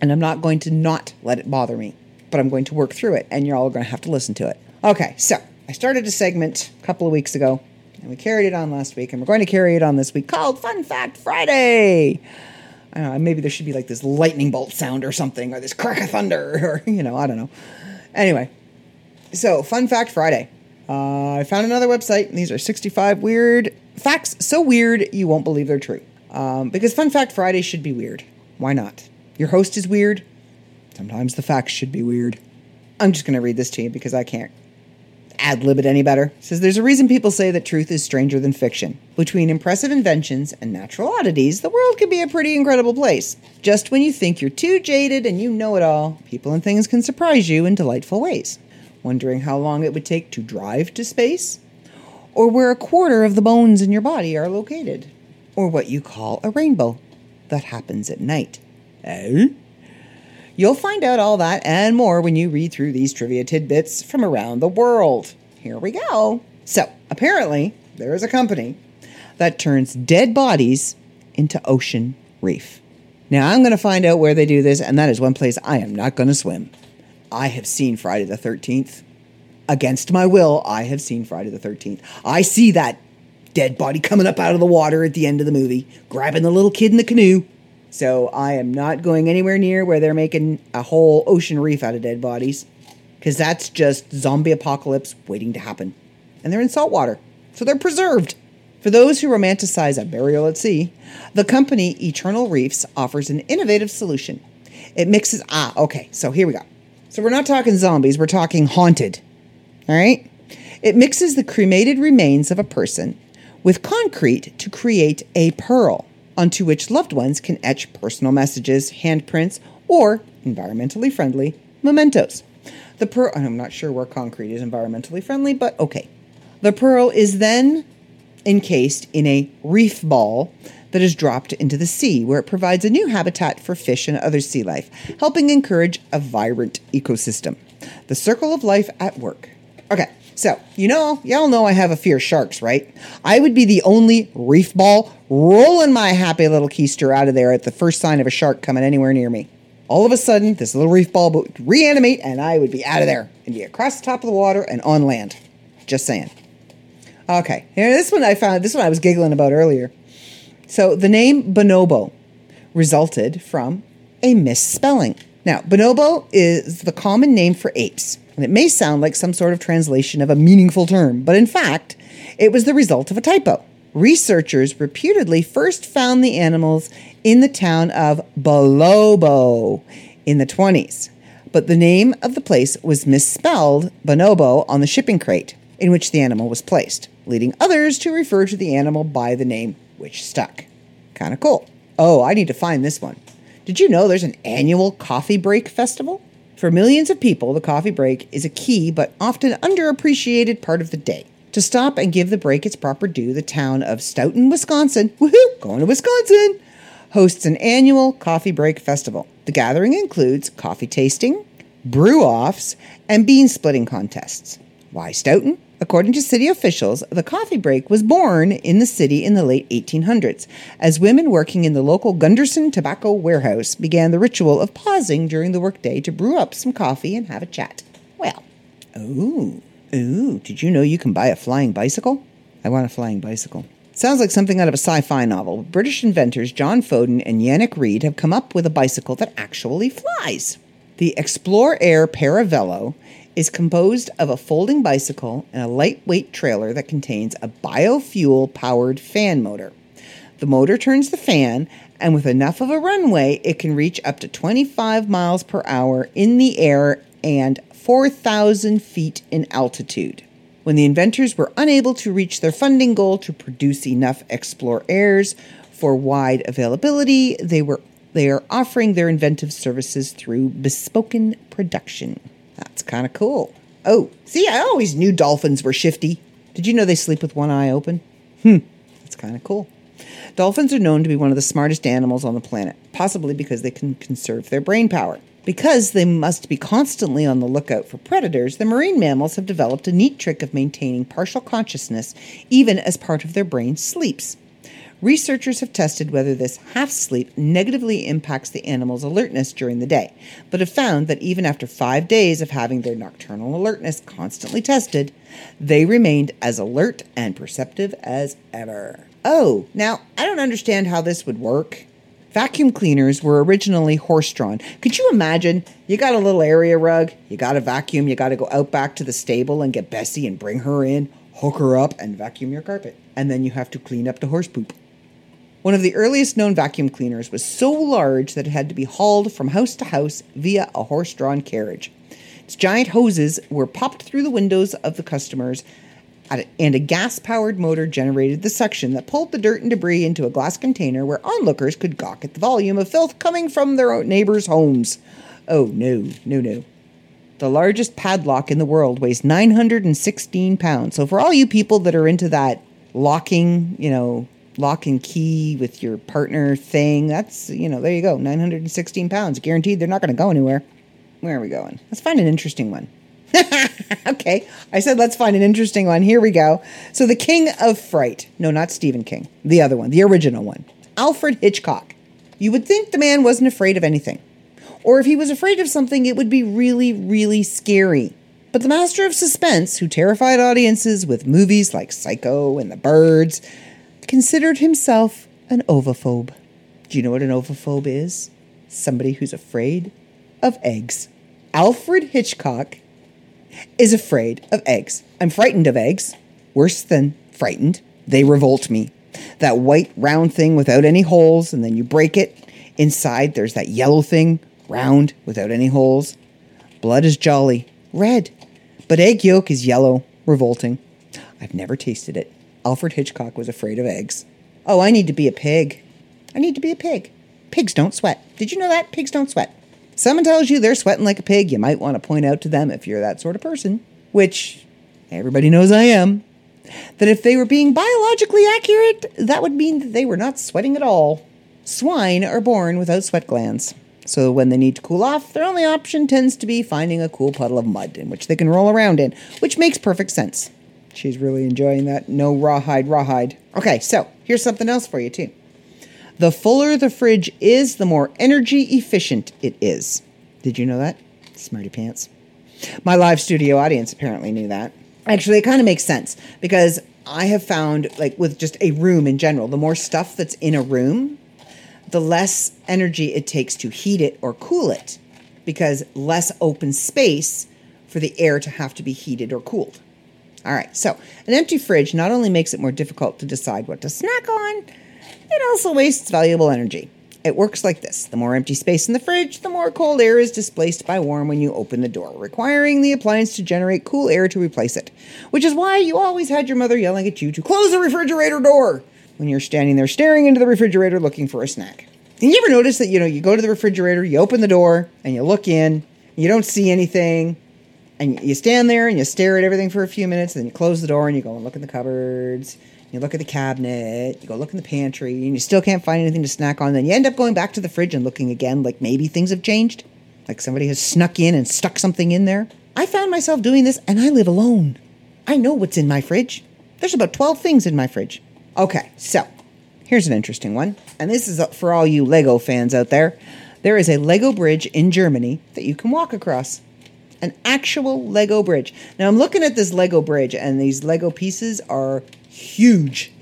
And I'm not going to not let it bother me. But I'm going to work through it. And you're all going to have to listen to it. Okay, so I started a segment a couple of weeks ago. And we carried it on last week. And we're going to carry it on this week, called Fun Fact Friday. I don't know, maybe there should be like this lightning bolt sound or something. Or this crack of thunder. Or, you know, I don't know. Anyway. So, Fun Fact Friday. Uh, I found another website. And these are sixty-five weird facts so weird you won't believe they're true. Um, because Fun Fact Friday should be weird. Why not? Your host is weird. Sometimes the facts should be weird. I'm just going to read this to you because I can't ad-lib it any better. It says, there's a reason people say that truth is stranger than fiction. Between impressive inventions and natural oddities, the world can be a pretty incredible place. Just when you think you're too jaded and you know it all, people and things can surprise you in delightful ways. Wondering how long it would take to drive to space? Or where a quarter of the bones in your body are located, or what you call a rainbow that happens at night. Eh? You'll find out all that and more when you read through these trivia tidbits from around the world. Here we go. So, apparently, there is a company that turns dead bodies into ocean reef. Now, I'm going to find out where they do this, and that is one place I am not going to swim. I have seen Friday the thirteenth. Against my will, I have seen Friday the thirteenth. I see that dead body coming up out of the water at the end of the movie, grabbing the little kid in the canoe. So I am not going anywhere near where they're making a whole ocean reef out of dead bodies, because that's just zombie apocalypse waiting to happen. And they're in salt water, so they're preserved. For those who romanticize a burial at sea, the company Eternal Reefs offers an innovative solution. It mixes... Ah, okay, so here we go. So we're not talking zombies, we're talking haunted. All right? It mixes the cremated remains of a person with concrete to create a pearl, onto which loved ones can etch personal messages, handprints, or environmentally friendly mementos. The pearl, I'm not sure where concrete is environmentally friendly, but okay. The pearl is then encased in a reef ball that is dropped into the sea, where it provides a new habitat for fish and other sea life, helping encourage a vibrant ecosystem. The circle of life at work. Okay, so, you know, y'all know I have a fear of sharks, right? I would be the only reef ball rolling my happy little keister out of there at the first sign of a shark coming anywhere near me. All of a sudden, this little reef ball would reanimate, and I would be out of there and be across the top of the water and on land. Just saying. Okay, now this one I found, this one I was giggling about earlier. So the name bonobo resulted from a misspelling. Now, bonobo is the common name for apes, and it may sound like some sort of translation of a meaningful term, but in fact, it was the result of a typo. Researchers reputedly first found the animals in the town of Balobo in the twenties, but the name of the place was misspelled bonobo on the shipping crate in which the animal was placed, leading others to refer to the animal by the name, which stuck. Kind of cool. Oh, I need to find this one. Did you know there's an annual coffee break festival? For millions of people, the coffee break is a key but often underappreciated part of the day. To stop and give the break its proper due, the town of Stoughton, Wisconsin, woohoo, going to Wisconsin, hosts an annual coffee break festival. The gathering includes coffee tasting, brew-offs, and bean-splitting contests. Why Stoughton? According to city officials, the coffee break was born in the city in the late eighteen hundreds, as women working in the local Gunderson tobacco warehouse began the ritual of pausing during the workday to brew up some coffee and have a chat. Well, ooh, ooh, did you know you can buy a flying bicycle? I want a flying bicycle. Sounds like something out of a sci-fi novel. British inventors John Foden and Yannick Reed have come up with a bicycle that actually flies. The Explore Air Paravello is composed of a folding bicycle and a lightweight trailer that contains a biofuel-powered fan motor. The motor turns the fan, and with enough of a runway, it can reach up to twenty-five miles per hour in the air and four thousand feet in altitude. When the inventors were unable to reach their funding goal to produce enough Explore Airs for wide availability, they were they are offering their inventive services through bespoken production. That's kind of cool. Oh, see, I always knew dolphins were shifty. Did you know they sleep with one eye open? Hmm, that's kind of cool. Dolphins are known to be one of the smartest animals on the planet, possibly because they can conserve their brain power. Because they must be constantly on the lookout for predators, the marine mammals have developed a neat trick of maintaining partial consciousness even as part of their brain sleeps. Researchers have tested whether this half-sleep negatively impacts the animal's alertness during the day, but have found that even after five days of having their nocturnal alertness constantly tested, they remained as alert and perceptive as ever. Oh, now, I don't understand how this would work. Vacuum cleaners were originally horse-drawn. Could you imagine? You got a little area rug, you got a vacuum, you got to go out back to the stable and get Bessie and bring her in, hook her up, and vacuum your carpet. And then you have to clean up the horse poop. One of the earliest known vacuum cleaners was so large that it had to be hauled from house to house via a horse-drawn carriage. Its giant hoses were popped through the windows of the customers, and a gas-powered motor generated the suction that pulled the dirt and debris into a glass container where onlookers could gawk at the volume of filth coming from their own neighbors' homes. Oh, no, no, no. The largest padlock in the world weighs nine hundred sixteen pounds. So for all you people that are into that locking, you know, lock and key with your partner thing, that's, you know, there you go, nine hundred sixteen pounds. Guaranteed they're not going to go anywhere. Where are we going? Let's find an interesting one. Okay, I said let's find an interesting one. Here we go. So the King of Fright. No, not Stephen King. The other one, the original one. Alfred Hitchcock. You would think the man wasn't afraid of anything. Or if he was afraid of something, it would be really, really scary. But the master of suspense, who terrified audiences with movies like Psycho and The Birds, considered himself an ovophobe. Do you know what an ovophobe is? Somebody who's afraid of eggs. Alfred Hitchcock is afraid of eggs. I'm frightened of eggs. Worse than frightened, they revolt me. That white round thing without any holes, and then you break it. Inside, there's that yellow thing, round, without any holes. Blood is jolly, red. But egg yolk is yellow, revolting. I've never tasted it. Alfred Hitchcock was afraid of eggs. Oh, I need to be a pig. I need to be a pig. Pigs don't sweat. Did you know that? Pigs don't sweat. Someone tells you they're sweating like a pig, you might want to point out to them, if you're that sort of person, which everybody knows I am, that if they were being biologically accurate, that would mean that they were not sweating at all. Swine are born without sweat glands, so when they need to cool off, their only option tends to be finding a cool puddle of mud in which they can roll around in, which makes perfect sense. She's really enjoying that. No rawhide, rawhide. Okay, so here's something else for you, too. The fuller the fridge is, the more energy efficient it is. Did you know that? Smarty pants. My live studio audience apparently knew that. Actually, it kind of makes sense because I have found, like, with just a room in general, the more stuff that's in a room, the less energy it takes to heat it or cool it, because less open space for the air to have to be heated or cooled. All right, so an empty fridge not only makes it more difficult to decide what to snack on, it also wastes valuable energy. It works like this. The more empty space in the fridge, the more cold air is displaced by warm when you open the door, requiring the appliance to generate cool air to replace it, which is why you always had your mother yelling at you to close the refrigerator door when you're standing there staring into the refrigerator looking for a snack. And you ever notice that, you know, you go to the refrigerator, you open the door, and you look in, you don't see anything, and you stand there and you stare at everything for a few minutes, and then you close the door and you go and look in the cupboards. You look at the cabinet, you go look in the pantry, and you still can't find anything to snack on. Then you end up going back to the fridge and looking again, like maybe things have changed. Like somebody has snuck in and stuck something in there. I found myself doing this, and I live alone. I know what's in my fridge. There's about twelve things in my fridge. Okay, so here's an interesting one. And this is for all you Lego fans out there. There is a Lego bridge in Germany that you can walk across. An actual Lego bridge. Now, I'm looking at this Lego bridge, and these Lego pieces are huge.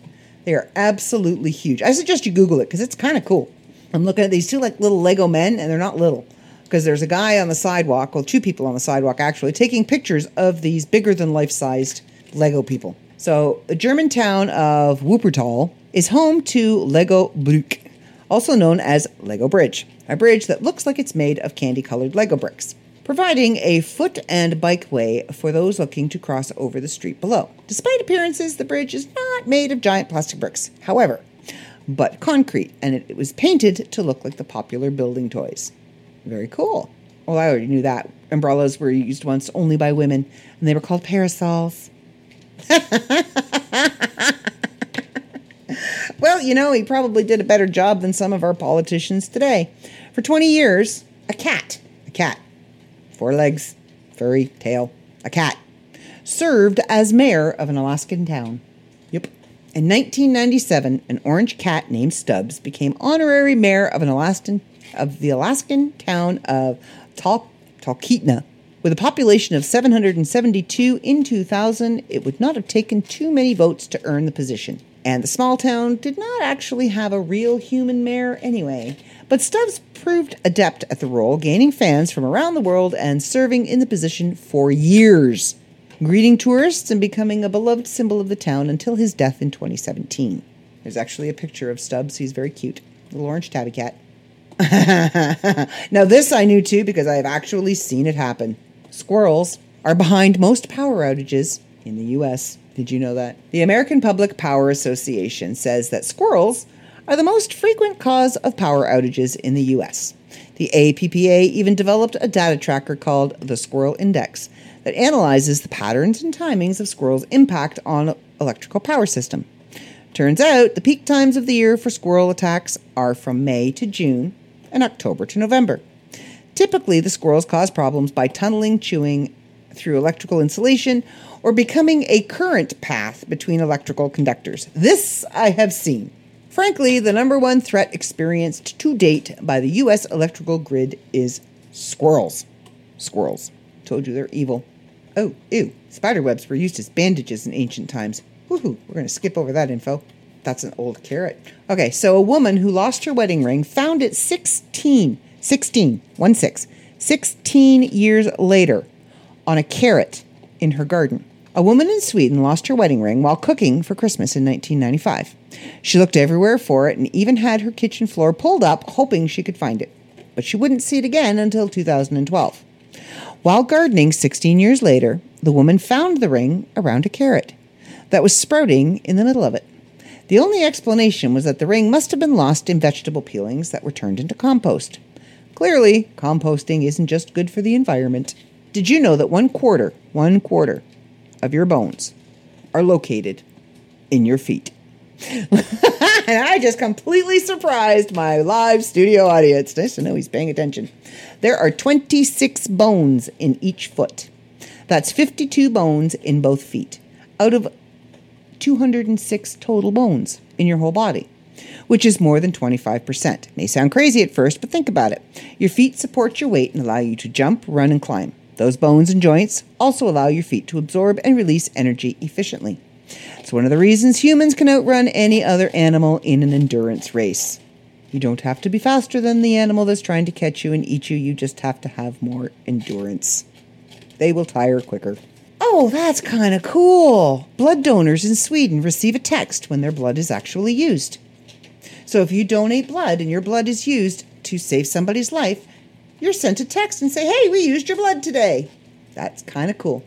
They are absolutely huge. I suggest you Google it because it's kind of cool. I'm looking at these two like little Lego men, and they're not little because there's a guy on the sidewalk, well, two people on the sidewalk actually, taking pictures of these bigger than life-sized Lego people. So the German town of Wuppertal is home to Lego Brück, also known as Lego Bridge, a bridge that looks like it's made of candy-colored Lego bricks, providing a foot and bike way for those looking to cross over the street below. Despite appearances, the bridge is not made of giant plastic bricks, however, but concrete, and it, it was painted to look like the popular building toys. Very cool. Well, I already knew that. Umbrellas were used once only by women, and they were called parasols. Well, you know, he probably did a better job than some of our politicians today. For twenty years, a cat, a cat, four legs, furry tail, a cat, served as mayor of an Alaskan town. Yep. In nineteen ninety-seven, an orange cat named Stubbs became honorary mayor of an Alaskan of the Alaskan town of Tal- Talkeetna. With a population of seven hundred seventy-two in two thousand, it would not have taken too many votes to earn the position. And the small town did not actually have a real human mayor anyway. But Stubbs proved adept at the role, gaining fans from around the world and serving in the position for years, greeting tourists and becoming a beloved symbol of the town until his death in twenty seventeen. There's actually a picture of Stubbs. He's very cute. Little orange tabby cat. Now this I knew too because I have actually seen it happen. Squirrels are behind most power outages in the U S. Did you know that? The American Public Power Association says that squirrels are the most frequent cause of power outages in the U S. The A P P A even developed a data tracker called the Squirrel Index that analyzes the patterns and timings of squirrels' impact on electrical power system. Turns out the peak times of the year for squirrel attacks are from May to June and October to November. Typically, the squirrels cause problems by tunneling, chewing through electrical insulation, or becoming a current path between electrical conductors. This I have seen. Frankly, the number one threat experienced to date by the U S electrical grid is squirrels. Squirrels. Told you they're evil. Oh, ew. Spiderwebs were used as bandages in ancient times. Woohoo. We're going to skip over that info. That's an old carrot. Okay, so a woman who lost her wedding ring found it sixteen, sixteen, one six, sixteen years later on a carrot in her garden. A woman in Sweden lost her wedding ring while cooking for Christmas in nineteen ninety-five. She looked everywhere for it and even had her kitchen floor pulled up, hoping she could find it. But she wouldn't see it again until two thousand twelve. While gardening sixteen years later, the woman found the ring around a carrot that was sprouting in the middle of it. The only explanation was that the ring must have been lost in vegetable peelings that were turned into compost. Clearly, composting isn't just good for the environment. Did you know that one quarter, one quarter of your bones are located in your feet? And I just completely surprised my live studio audience. Nice to know he's paying attention. There are twenty-six bones in each foot. That's fifty-two bones in both feet, out of two hundred six total bones in your whole body, which is more than twenty-five percent. May sound crazy at first, but think about it. Your feet support your weight and allow you to jump, run, and climb. Those bones and joints also allow your feet to absorb and release energy efficiently. It's one of the reasons humans can outrun any other animal in an endurance race. You don't have to be faster than the animal that's trying to catch you and eat you. You just have to have more endurance. They will tire quicker. Oh, that's kind of cool. Blood donors in Sweden receive a text when their blood is actually used. So if you donate blood and your blood is used to save somebody's life, you're sent a text and say, hey, we used your blood today. That's kind of cool.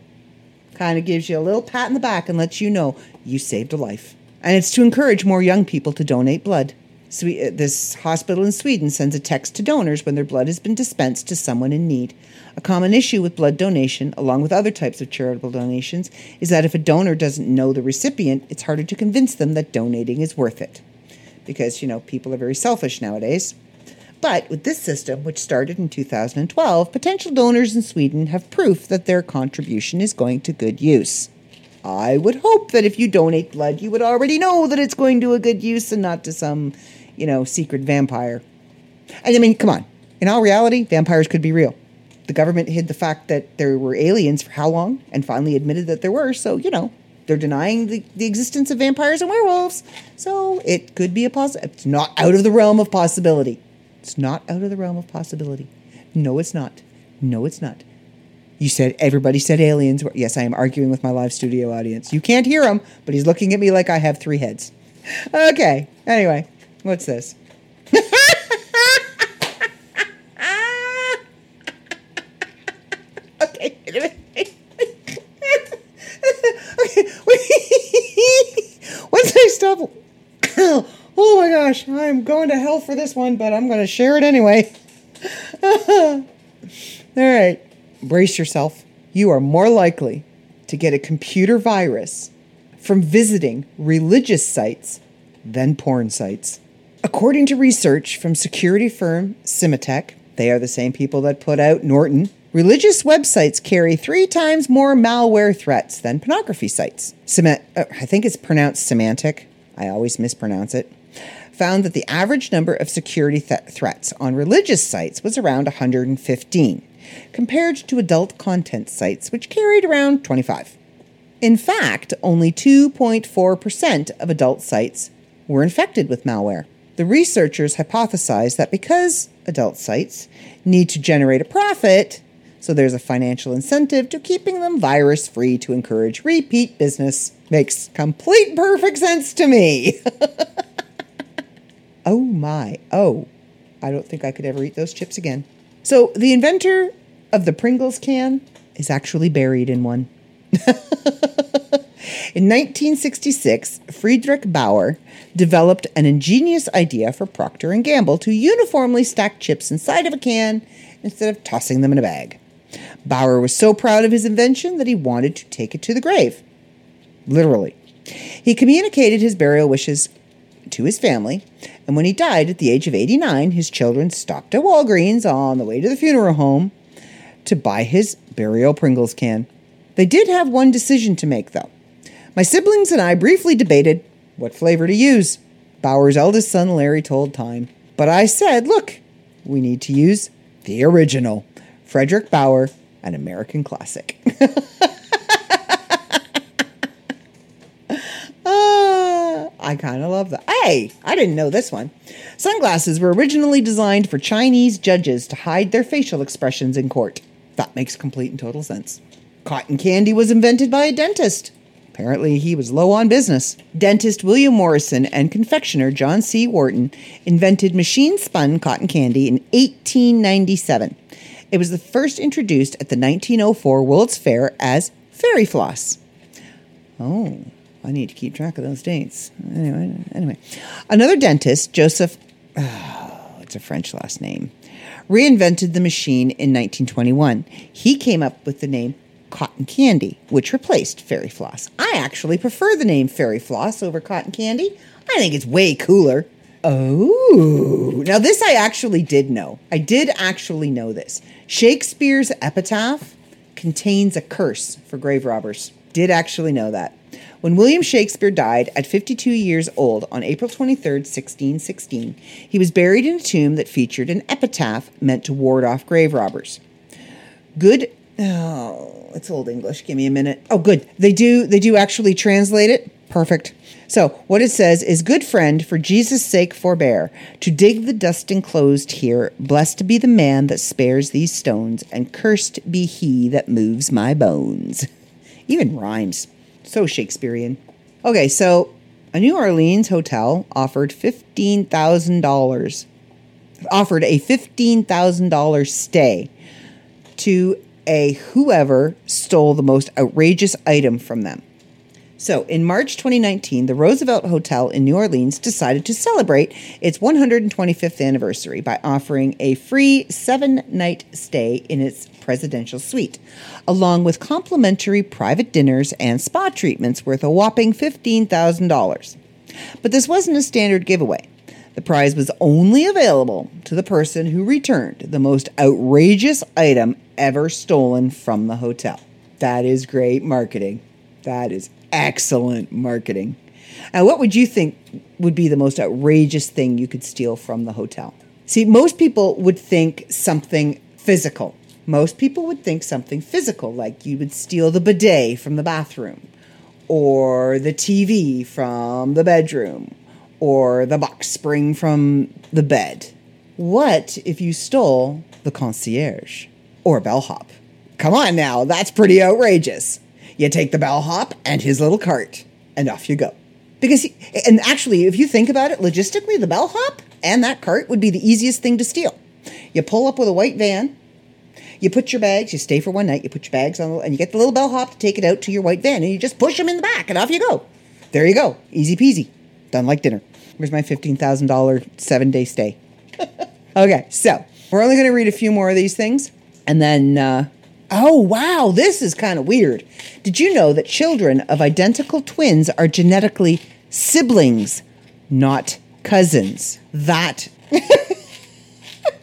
Kind of gives you a little pat in the back and lets you know you saved a life. And it's to encourage more young people to donate blood. So we, uh, this hospital in Sweden sends a text to donors when their blood has been dispensed to someone in need. A common issue with blood donation, along with other types of charitable donations, is that if a donor doesn't know the recipient, it's harder to convince them that donating is worth it. Because, you know, people are very selfish nowadays. But with this system, which started in two thousand twelve, potential donors in Sweden have proof that their contribution is going to good use. I would hope that if you donate blood, you would already know that it's going to a good use and not to some, you know, secret vampire. And I mean, come on. In all reality, vampires could be real. The government hid the fact that there were aliens for how long and finally admitted that there were. So, you know, they're denying the, the existence of vampires and werewolves. So it could be a poss-. It's not out of the realm of possibility. It's not out of the realm of possibility. No, it's not. No, it's not. You said, everybody said aliens were... Yes, I am arguing with my live studio audience. You can't hear him, but he's looking at me like I have three heads. Okay. Anyway, what's this? Okay. Okay. Once I stop... Oh my gosh, I'm going to hell for this one, but I'm going to share it anyway. All right. Brace yourself. You are more likely to get a computer virus from visiting religious sites then porn sites. According to research from security firm Symantec, they are the same people that put out Norton, religious websites carry three times more malware threats than pornography sites. Sema- uh, I think it's pronounced Symantec. I always mispronounce it. Found that the average number of security th- threats on religious sites was around one hundred fifteen, compared to adult content sites, which carried around twenty-five. In fact, only two point four percent of adult sites were infected with malware. The researchers hypothesized that because adult sites need to generate a profit, so there's a financial incentive to keeping them virus-free to encourage repeat business. Makes complete perfect sense to me. Oh my, oh, I don't think I could ever eat those chips again. So the inventor of the Pringles can is actually buried in one. In nineteen sixty-six, Friedrich Bauer developed an ingenious idea for Procter and Gamble to uniformly stack chips inside of a can instead of tossing them in a bag. Bauer was so proud of his invention that he wanted to take it to the grave. Literally. He communicated his burial wishes to his family, and when he died at the age of eighty-nine, his children stopped at Walgreens on the way to the funeral home to buy his burial Pringles can. They did have one decision to make, though. My siblings and I briefly debated what flavor to use, Bauer's eldest son Larry told Time. But I said, look, we need to use the original. Frederick Bauer, an American classic. uh, I kind of love that. Hey, I didn't know this one. Sunglasses were originally designed for Chinese judges to hide their facial expressions in court. That makes complete and total sense. Cotton candy was invented by a dentist. Apparently, he was low on business. Dentist William Morrison and confectioner John C. Wharton invented machine-spun cotton candy in eighteen ninety-seven. It was the first introduced at the nineteen oh four World's Fair as fairy floss. Oh, I need to keep track of those dates. Anyway, anyway. Another dentist, Joseph... Oh, it's a French last name. Reinvented the machine in nineteen twenty-one. He came up with the name cotton candy, which replaced fairy floss. I actually prefer the name fairy floss over cotton candy. I think it's way cooler. Oh, now this I actually did know. I did actually know this. Shakespeare's epitaph contains a curse for grave robbers. Did actually know that. When William Shakespeare died at fifty-two years old on April twenty-third, sixteen sixteen, he was buried in a tomb that featured an epitaph meant to ward off grave robbers. Good. Oh, it's Old English. Give me a minute. Oh, good. They do they do actually translate it. Perfect. So what it says is, good friend, for Jesus' sake forbear to dig the dust enclosed here. Blessed be the man that spares these stones, and cursed be he that moves my bones. Even rhymes. So Shakespearean. Okay, so a New Orleans hotel offered fifteen thousand dollars. Offered a fifteen thousand dollars stay to a whoever stole the most outrageous item from them. So in March twenty nineteen, the Roosevelt Hotel in New Orleans decided to celebrate its one hundred twenty-fifth anniversary by offering a free seven-night stay in its presidential suite, along with complimentary private dinners and spa treatments worth a whopping fifteen thousand dollars. But this wasn't a standard giveaway. The prize was only available to the person who returned the most outrageous item ever stolen from the hotel. That is great marketing. That is excellent marketing. Now, what would you think would be the most outrageous thing you could steal from the hotel? See, most people would think something physical. Most people would think something physical, like you would steal the bidet from the bathroom, or the T V from the bedroom, or the box spring from the bed. What if you stole the concierge or bellhop? Come on now, that's pretty outrageous. You take the bellhop and his little cart, and off you go. Because, he, and actually, if you think about it, logistically, the bellhop and that cart would be the easiest thing to steal. You pull up with a white van, you put your bags, you stay for one night, you put your bags on, and you get the little bellhop to take it out to your white van, and you just push him in the back, and off you go. There you go. Easy peasy. Done like dinner. Where's my fifteen thousand dollars seven-day stay? Okay, so we're only going to read a few more of these things. And then, uh, oh, wow, this is kind of weird. Did you know that children of identical twins are genetically siblings not cousins. That.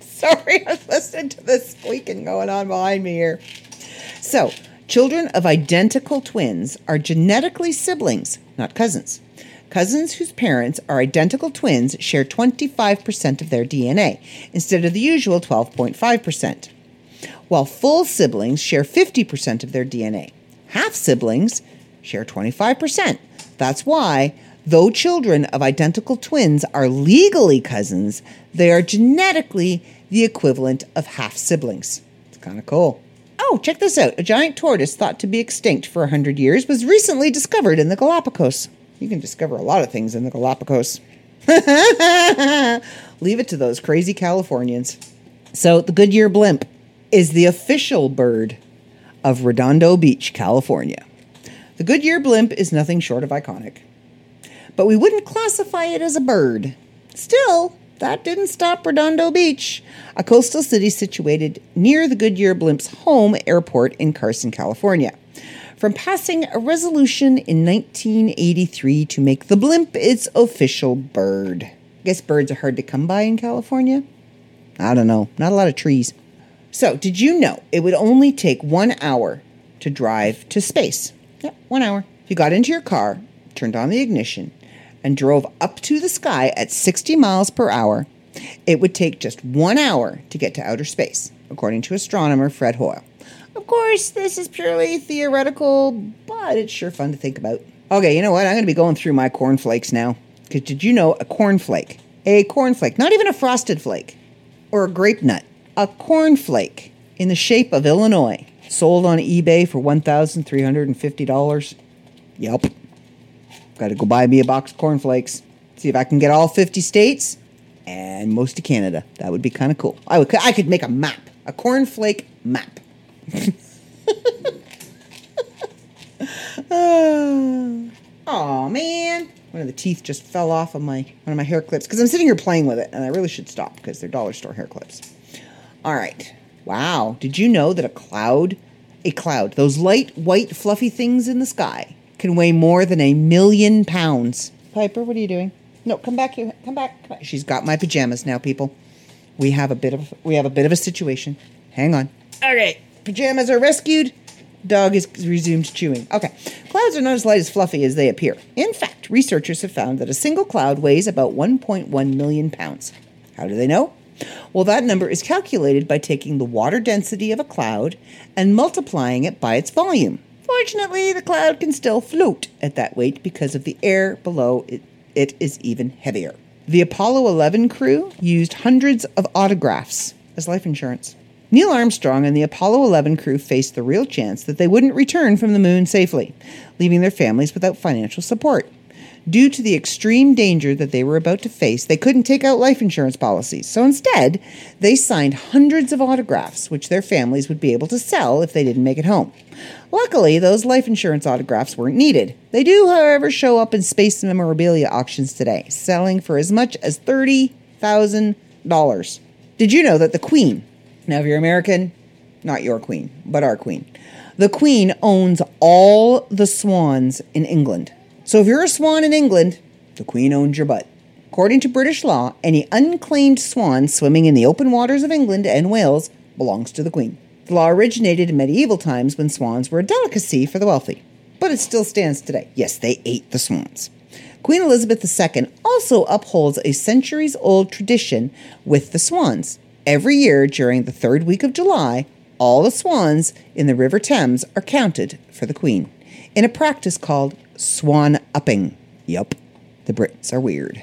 Sorry, I was listening to this squeaking going on behind me here. So, children of identical twins are genetically siblings, not cousins. Cousins whose parents are identical twins share twenty-five percent of their D N A instead of the usual twelve point five percent, while full siblings share fifty percent of their D N A. Half siblings share twenty-five percent. That's why, though children of identical twins are legally cousins, they are genetically the equivalent of half siblings. It's kind of cool. Oh, check this out. A giant tortoise thought to be extinct for one hundred years was recently discovered in the Galapagos. You can discover a lot of things in the Galapagos. Leave it to those crazy Californians. So the Goodyear blimp is the official bird of Redondo Beach, California. The Goodyear blimp is nothing short of iconic. But we wouldn't classify it as a bird. Still, that didn't stop Redondo Beach, a coastal city situated near the Goodyear blimp's home airport in Carson, California, from passing a resolution in nineteen eighty-three to make the blimp its official bird. I guess birds are hard to come by in California. I don't know. Not a lot of trees. So, did you know it would only take one hour to drive to space? Yep, one hour. If you got into your car, turned on the ignition, and drove up to the sky at sixty miles per hour, it would take just one hour to get to outer space, according to astronomer Fred Hoyle. Of course, this is purely theoretical, but it's sure fun to think about. Okay, you know what? I'm going to be going through my cornflakes now. Because did you know a cornflake, a cornflake, not even a frosted flake or a grape nut, a cornflake in the shape of Illinois, sold on eBay for one thousand three hundred fifty dollars. Yep. Got to go buy me a box of cornflakes. See if I can get all fifty states and most of Canada. That would be kind of cool. I would. I could make a map, a cornflake map. oh. oh man, one of the teeth just fell off of my one of my hair clips because I'm sitting here playing with it, and I really should stop because they're dollar store hair clips. All right, wow. Did you know that a cloud, a cloud, those light white fluffy things in the sky, can weigh more than a million pounds? Piper, what are you doing? No, come back here. Come back. Come back. She's got my pajamas now, people. We have a bit of we have a bit of a situation. Hang on. All right. Pajamas are rescued. Dog is resumed chewing. Okay. Clouds are not as light as fluffy as they appear. In fact, researchers have found that a single cloud weighs about one point one million pounds. How do they know? Well, that number is calculated by taking the water density of a cloud and multiplying it by its volume. Fortunately, the cloud can still float at that weight because of the air below it. It is even heavier. The Apollo eleven crew used hundreds of autographs as life insurance. Neil Armstrong and the Apollo eleven crew faced the real chance that they wouldn't return from the moon safely, leaving their families without financial support. Due to the extreme danger that they were about to face, they couldn't take out life insurance policies. So instead, they signed hundreds of autographs, which their families would be able to sell if they didn't make it home. Luckily, those life insurance autographs weren't needed. They do, however, show up in space memorabilia auctions today, selling for as much as thirty thousand dollars. Did you know that the Queen... Now, if you're American, not your queen, but our queen. The queen owns all the swans in England. So if you're a swan in England, the queen owns your butt. According to British law, any unclaimed swan swimming in the open waters of England and Wales belongs to the queen. The law originated in medieval times when swans were a delicacy for the wealthy. But it still stands today. Yes, they ate the swans. Queen Elizabeth the Second also upholds a centuries-old tradition with the swans. Every year during the third week of July, all the swans in the River Thames are counted for the Queen in a practice called swan-upping. Yup, the Brits are weird.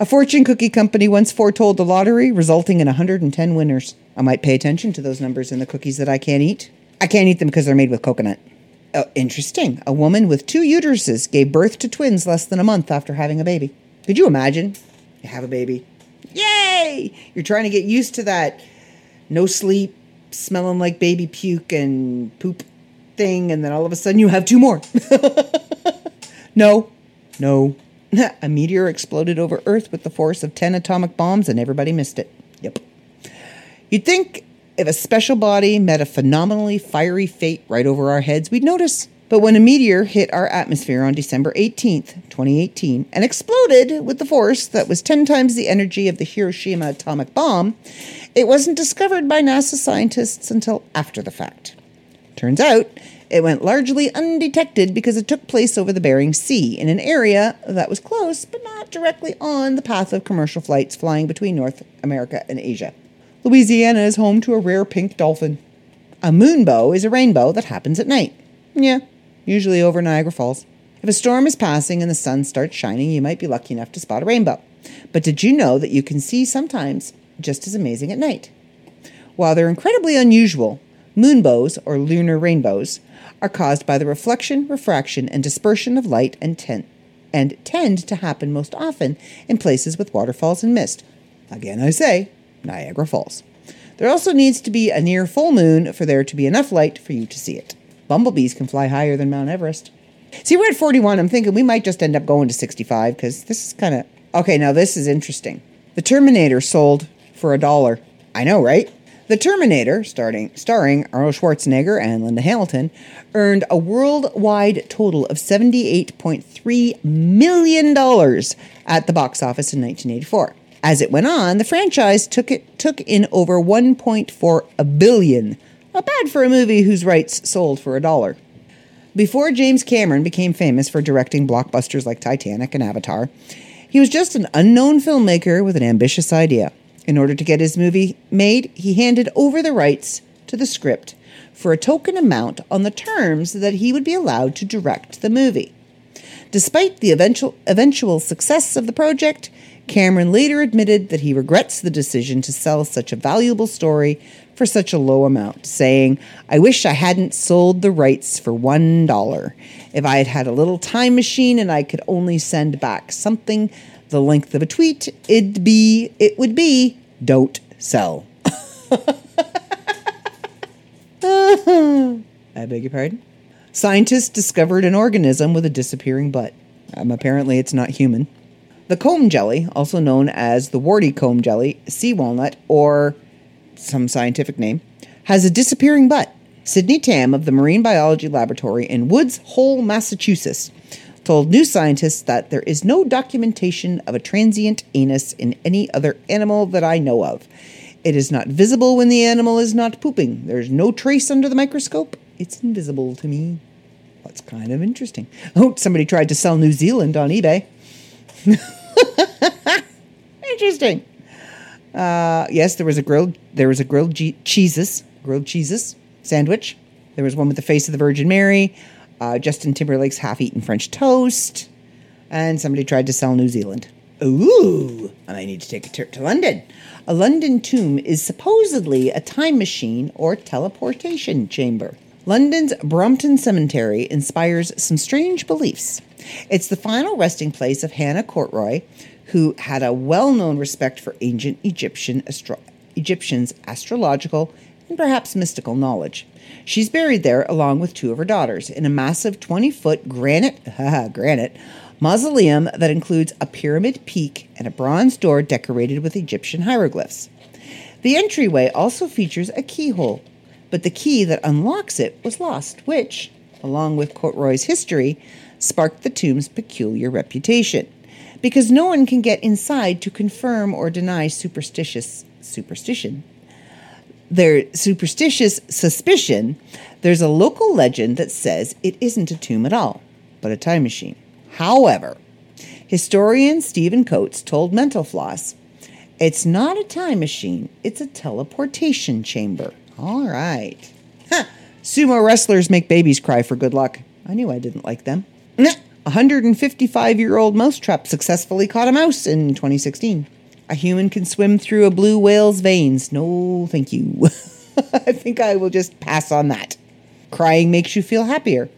A fortune cookie company once foretold the lottery, resulting in one hundred ten winners. I might pay attention to those numbers in the cookies that I can't eat. I can't eat them because they're made with coconut. Oh, interesting. A woman with two uteruses gave birth to twins less than a month after having a baby. Could you imagine? You have a baby. Yay! You're trying to get used to that no sleep, smelling like baby puke and poop thing, and then all of a sudden you have two more. no, no. A meteor exploded over Earth with the force of ten atomic bombs, and everybody missed it. Yep. You'd think if a special body met a phenomenally fiery fate right over our heads, we'd notice. But when a meteor hit our atmosphere on December eighteenth, twenty eighteen, and exploded with the force that was ten times the energy of the Hiroshima atomic bomb, it wasn't discovered by NASA scientists until after the fact. Turns out, it went largely undetected because it took place over the Bering Sea in an area that was close but not directly on the path of commercial flights flying between North America and Asia. Louisiana is home to a rare pink dolphin. A moonbow is a rainbow that happens at night. Yeah, usually over Niagara Falls. If a storm is passing and the sun starts shining, you might be lucky enough to spot a rainbow. But did you know that you can see sometimes just as amazing at night? While they're incredibly unusual, moonbows, or lunar rainbows, are caused by the reflection, refraction, and dispersion of light and, ten- and tend to happen most often in places with waterfalls and mist. Again, I say, Niagara Falls. There also needs to be a near full moon for there to be enough light for you to see it. Bumblebees can fly higher than Mount Everest. See, we're at forty-one. I'm thinking we might just end up going to sixty-five because this is kind of... Okay, now this is interesting. The Terminator sold for a dollar. I know, right? The Terminator, starting, starring Arnold Schwarzenegger and Linda Hamilton, earned a worldwide total of seventy-eight point three million dollars at the box office in nineteen eighty-four. As it went on, the franchise took it took in over one point four billion dollars. Not bad for a movie whose rights sold for a dollar. Before James Cameron became famous for directing blockbusters like Titanic and Avatar, he was just an unknown filmmaker with an ambitious idea. In order to get his movie made, he handed over the rights to the script for a token amount on the terms that he would be allowed to direct the movie. Despite the eventual, eventual success of the project, Cameron later admitted that he regrets the decision to sell such a valuable story for such a low amount, saying, "I wish I hadn't sold the rights for one dollar. If I had had a little time machine and I could only send back something the length of a tweet, it'd be, it would be, don't sell." I beg your pardon? Scientists discovered an organism with a disappearing butt. Um, apparently it's not human. The comb jelly, also known as the warty comb jelly, sea walnut, or some scientific name, has a disappearing butt. Sydney Tam of the Marine Biology Laboratory in Woods Hole, Massachusetts, told New Scientist that there is no documentation of a transient anus in any other animal that I know of. It is not visible when the animal is not pooping. There's no trace under the microscope. It's invisible to me. That's kind of interesting. Oh, somebody tried to sell New Zealand on eBay. Interesting. Uh, yes, there was a grilled there was a grilled ge- cheeses grilled cheeses sandwich. There was one with the face of the Virgin Mary. Uh, Justin Timberlake's half-eaten French toast, and somebody tried to sell New Zealand. Ooh, I need to take a trip to London. A London tomb is supposedly a time machine or teleportation chamber. London's Brompton Cemetery inspires some strange beliefs. It's the final resting place of Hannah Courtroy, who had a well-known respect for ancient Egyptian astro- Egyptians' astrological and perhaps mystical knowledge. She's buried there along with two of her daughters in a massive twenty-foot granite granite mausoleum that includes a pyramid peak and a bronze door decorated with Egyptian hieroglyphs. The entryway also features a keyhole, but the key that unlocks it was lost, which, along with Courtroy's history, sparked the tomb's peculiar reputation, because no one can get inside to confirm or deny superstitious superstition. Their superstitious suspicion, there's a local legend that says it isn't a tomb at all, but a time machine. However, historian Stephen Coates told Mental Floss, "It's not a time machine, it's a teleportation chamber." All right. Huh. Sumo wrestlers make babies cry for good luck. I knew I didn't like them. A one hundred fifty-five-year-old mousetrap successfully caught a mouse in twenty sixteen. A human can swim through a blue whale's veins. No, thank you. I think I will just pass on that. Crying makes you feel happier.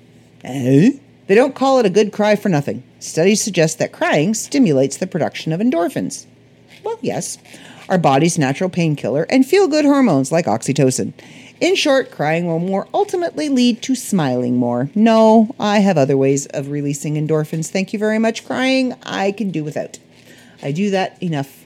Eh? They don't call it a good cry for nothing. Studies suggest that crying stimulates the production of endorphins. Well, yes, our body's natural painkiller and feel-good hormones like oxytocin. In short, crying will more ultimately lead to smiling more. No, I have other ways of releasing endorphins. Thank you very much, crying. I can do without. I do that enough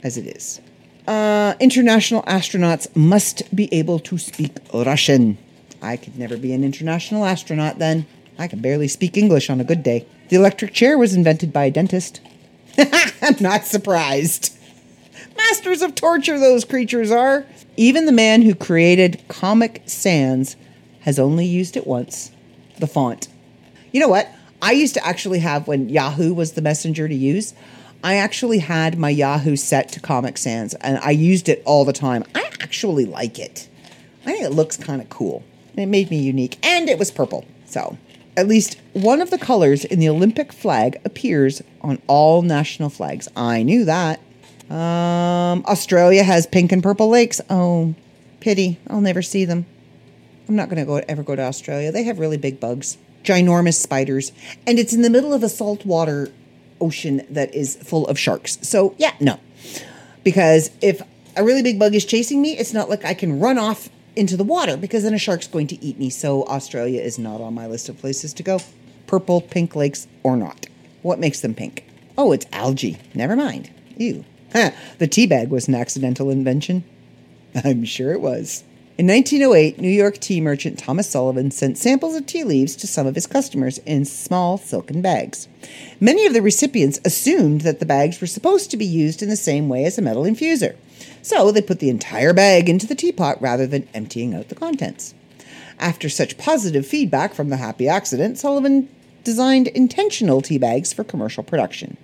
as it is. Uh, international astronauts must be able to speak Russian. I could never be an international astronaut then. I can barely speak English on a good day. The electric chair was invented by a dentist. I'm not surprised. Masters of torture those creatures are. Even the man who created Comic Sans has only used it once. The font. You know what? I used to actually have, when Yahoo was the messenger to use, I actually had my Yahoo set to Comic Sans, and I used it all the time. I actually like it. I think it looks kind of cool. And it made me unique. And it was purple. So, at least one of the colors in the Olympic flag appears on all national flags. I knew that. Um, Australia has pink and purple lakes. Oh, pity. I'll never see them. I'm not going to go ever go to Australia. They have really big bugs. Ginormous spiders. And it's in the middle of a saltwater ocean that is full of sharks. So, yeah, no. Because if a really big bug is chasing me, it's not like I can run off into the water because then a shark's going to eat me. So Australia is not on my list of places to go. Purple, pink lakes, or not. What makes them pink? Oh, it's algae. Never mind. Ew. Huh. The teabag was an accidental invention. I'm sure it was. In nineteen oh eight, New York tea merchant Thomas Sullivan sent samples of tea leaves to some of his customers in small silken bags. Many of the recipients assumed that the bags were supposed to be used in the same way as a metal infuser, so they put the entire bag into the teapot rather than emptying out the contents. After such positive feedback from the happy accident, Sullivan designed intentional tea bags for commercial production.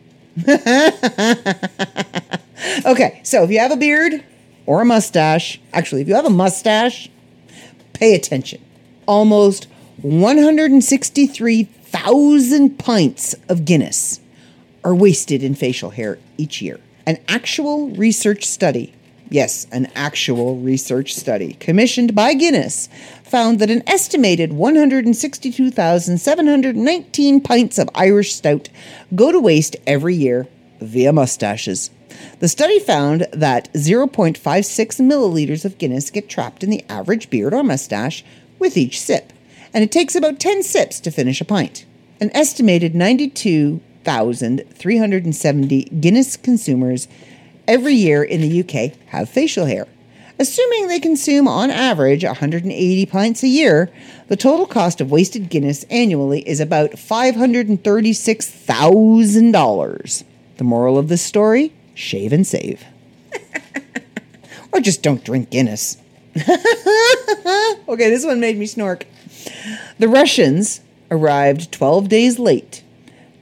Okay, so if you have a beard... or a mustache. Actually, if you have a mustache, pay attention. Almost one hundred sixty-three thousand pints of Guinness are wasted in facial hair each year. An actual research study, yes, an actual research study commissioned by Guinness found that an estimated one hundred sixty-two thousand seven hundred nineteen pints of Irish stout go to waste every year via mustaches. The study found that zero point five six milliliters of Guinness get trapped in the average beard or mustache with each sip, and it takes about ten sips to finish a pint. An estimated ninety-two thousand three hundred seventy Guinness consumers every year in the U K have facial hair. Assuming they consume, on average, one hundred eighty pints a year, the total cost of wasted Guinness annually is about five hundred thirty-six thousand dollars. The moral of this story? Shave and save. Or just don't drink Guinness. Okay, this one made me snork. The Russians arrived twelve days late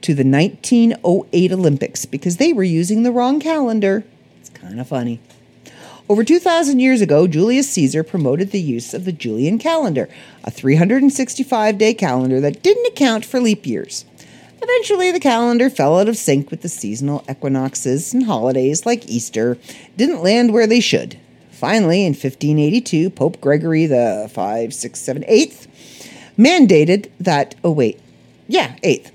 to the nineteen oh eight Olympics because they were using the wrong calendar. It's kind of funny. Over two thousand years ago, Julius Caesar promoted the use of the Julian calendar, a three hundred sixty-five day calendar that didn't account for leap years. Eventually, the calendar fell out of sync with the seasonal equinoxes, and holidays like Easter didn't land where they should. Finally, in fifteen eighty-two, Pope Gregory the fifth, sixth, seventh, eighth mandated that, oh wait, yeah, eighth,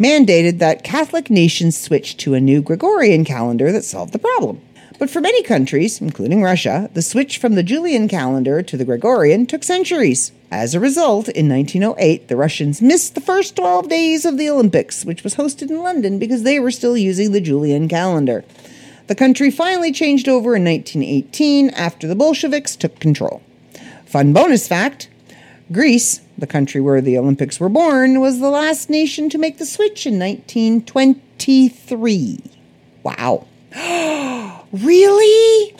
mandated that Catholic nations switch to a new Gregorian calendar that solved the problem. But for many countries, including Russia, the switch from the Julian calendar to the Gregorian took centuries. As a result, in nineteen oh eight, the Russians missed the first twelve days of the Olympics, which was hosted in London because they were still using the Julian calendar. The country finally changed over in nineteen eighteen after the Bolsheviks took control. Fun bonus fact, Greece, the country where the Olympics were born, was the last nation to make the switch in nineteen twenty-three. Wow. Really?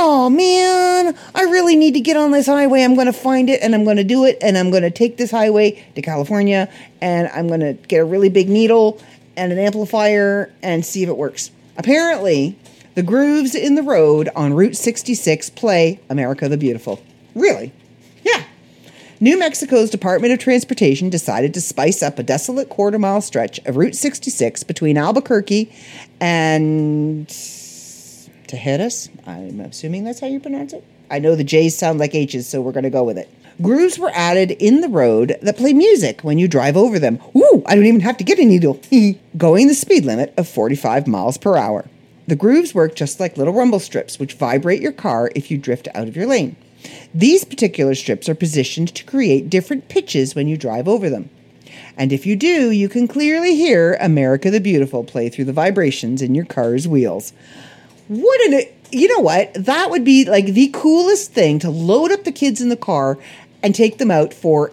Oh, man, I really need to get on this highway. I'm going to find it, and I'm going to do it, and I'm going to take this highway to California, and I'm going to get a really big needle and an amplifier and see if it works. Apparently, the grooves in the road on Route sixty-six play America the Beautiful. Really? Yeah. New Mexico's Department of Transportation decided to spice up a desolate quarter-mile stretch of Route sixty-six between Albuquerque and Tejeras. I'm assuming that's how you pronounce it. I know the J's sound like H's, so we're going to go with it. Grooves were added in the road that play music when you drive over them. Ooh, I don't even have to get a needle. Going the speed limit of forty-five miles per hour. The grooves work just like little rumble strips, which vibrate your car if you drift out of your lane. These particular strips are positioned to create different pitches when you drive over them. And if you do, you can clearly hear America the Beautiful play through the vibrations in your car's wheels. What an, you know what? That would be like the coolest thing to load up the kids in the car and take them out for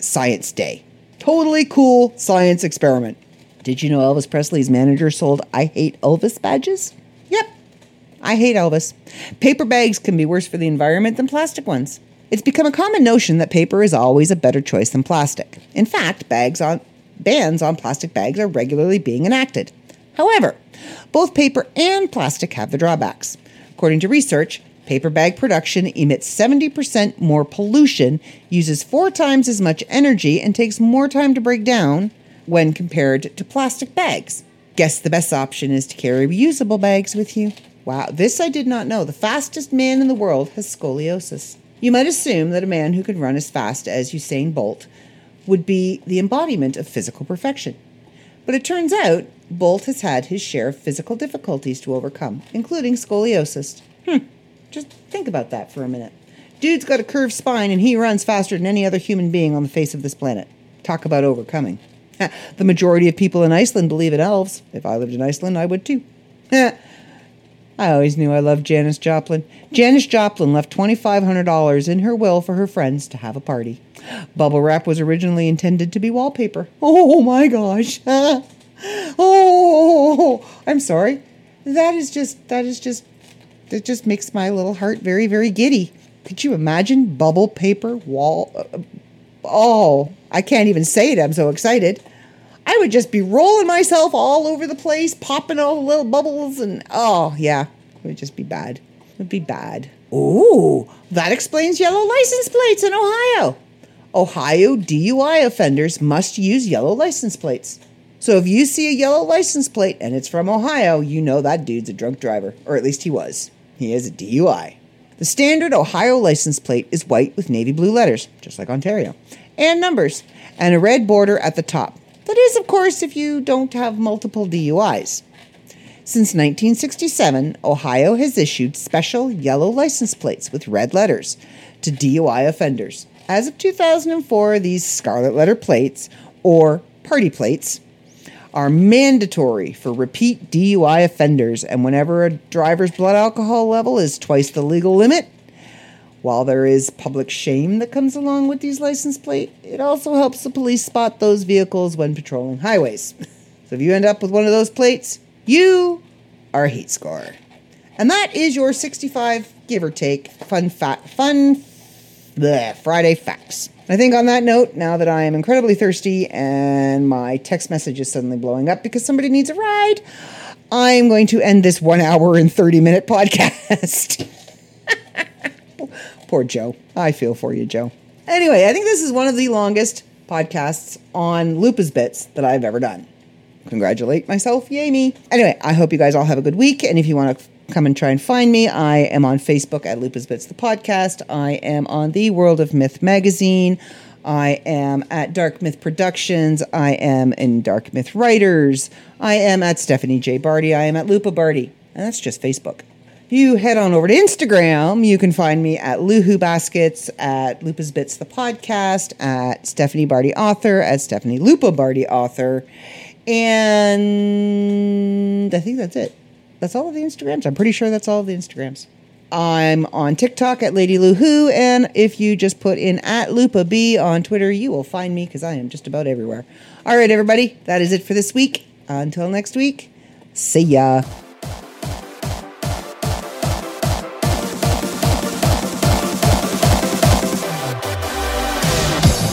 Science Day. Totally cool science experiment. Did you know Elvis Presley's manager sold I Hate Elvis badges? Yep. I hate Elvis. Paper bags can be worse for the environment than plastic ones. It's become a common notion that paper is always a better choice than plastic. In fact, bags on, bans on plastic bags are regularly being enacted. However, both paper and plastic have their drawbacks. According to research, paper bag production emits seventy percent more pollution, uses four times as much energy, and takes more time to break down when compared to plastic bags. Guess the best option is to carry reusable bags with you. Wow, this I did not know. The fastest man in the world has scoliosis. You might assume that a man who could run as fast as Usain Bolt would be the embodiment of physical perfection. But it turns out Bolt has had his share of physical difficulties to overcome, including scoliosis. Hmm, just think about that for a minute. Dude's got a curved spine and he runs faster than any other human being on the face of this planet. Talk about overcoming. The majority of people in Iceland believe in elves. If I lived in Iceland, I would too. I always knew I loved Janis Joplin. Janis Joplin left two thousand five hundred dollars in her will for her friends to have a party. Bubble wrap was originally intended to be wallpaper. Oh my gosh. Oh, I'm sorry. That is just, that is just, that just makes my little heart very, very giddy. Could you imagine bubble paper wall? Oh, I can't even say it. I'm so excited. I would just be rolling myself all over the place, popping all the little bubbles, and oh, yeah, it would just be bad. It would be bad. Ooh, that explains yellow license plates in Ohio. Ohio D U I offenders must use yellow license plates. So if you see a yellow license plate and it's from Ohio, you know that dude's a drunk driver, or at least he was. He is a D U I. The standard Ohio license plate is white with navy blue letters, just like Ontario, and numbers, and a red border at the top. That is, of course, if you don't have multiple D U Is. Since nineteen sixty-seven, Ohio has issued special yellow license plates with red letters to D U I offenders. As of two thousand four, these scarlet letter plates, or party plates, are mandatory for repeat D U I offenders, and whenever a driver's blood alcohol level is twice the legal limit. While there is public shame that comes along with these license plates, it also helps the police spot those vehicles when patrolling highways. So if you end up with one of those plates, you are a heat score. And that is your sixty-five, give or take, fun fat, fun bleh, Friday facts. I think on that note, now that I am incredibly thirsty and my text message is suddenly blowing up because somebody needs a ride, I'm going to end this one hour and thirty minute podcast. Poor Joe. I feel for you, Joe. Anyway, I think this is one of the longest podcasts on Lupus Bits that I've ever done. Congratulate myself. Yay me. Anyway, I hope you guys all have a good week. And if you want to come and try and find me, I am on Facebook at Lupus Bits the Podcast. I am on the World of Myth magazine. I am at Dark Myth Productions. I am in Dark Myth Writers. I am at Stephanie J. Barty. I am at Lupa Barty. And that's just Facebook. You head on over to Instagram. You can find me at Luhu Baskets, at Lupus Bits the Podcast, at Stephanie Barty Author, at Stephanie Lupa Barty Author. And I think that's it. That's all of the Instagrams. I'm pretty sure that's all of the Instagrams. I'm on TikTok at Lady Luhu. And if you just put in at Lupa B on Twitter, you will find me because I am just about everywhere. All right, everybody. That is it for this week. Until next week. See ya.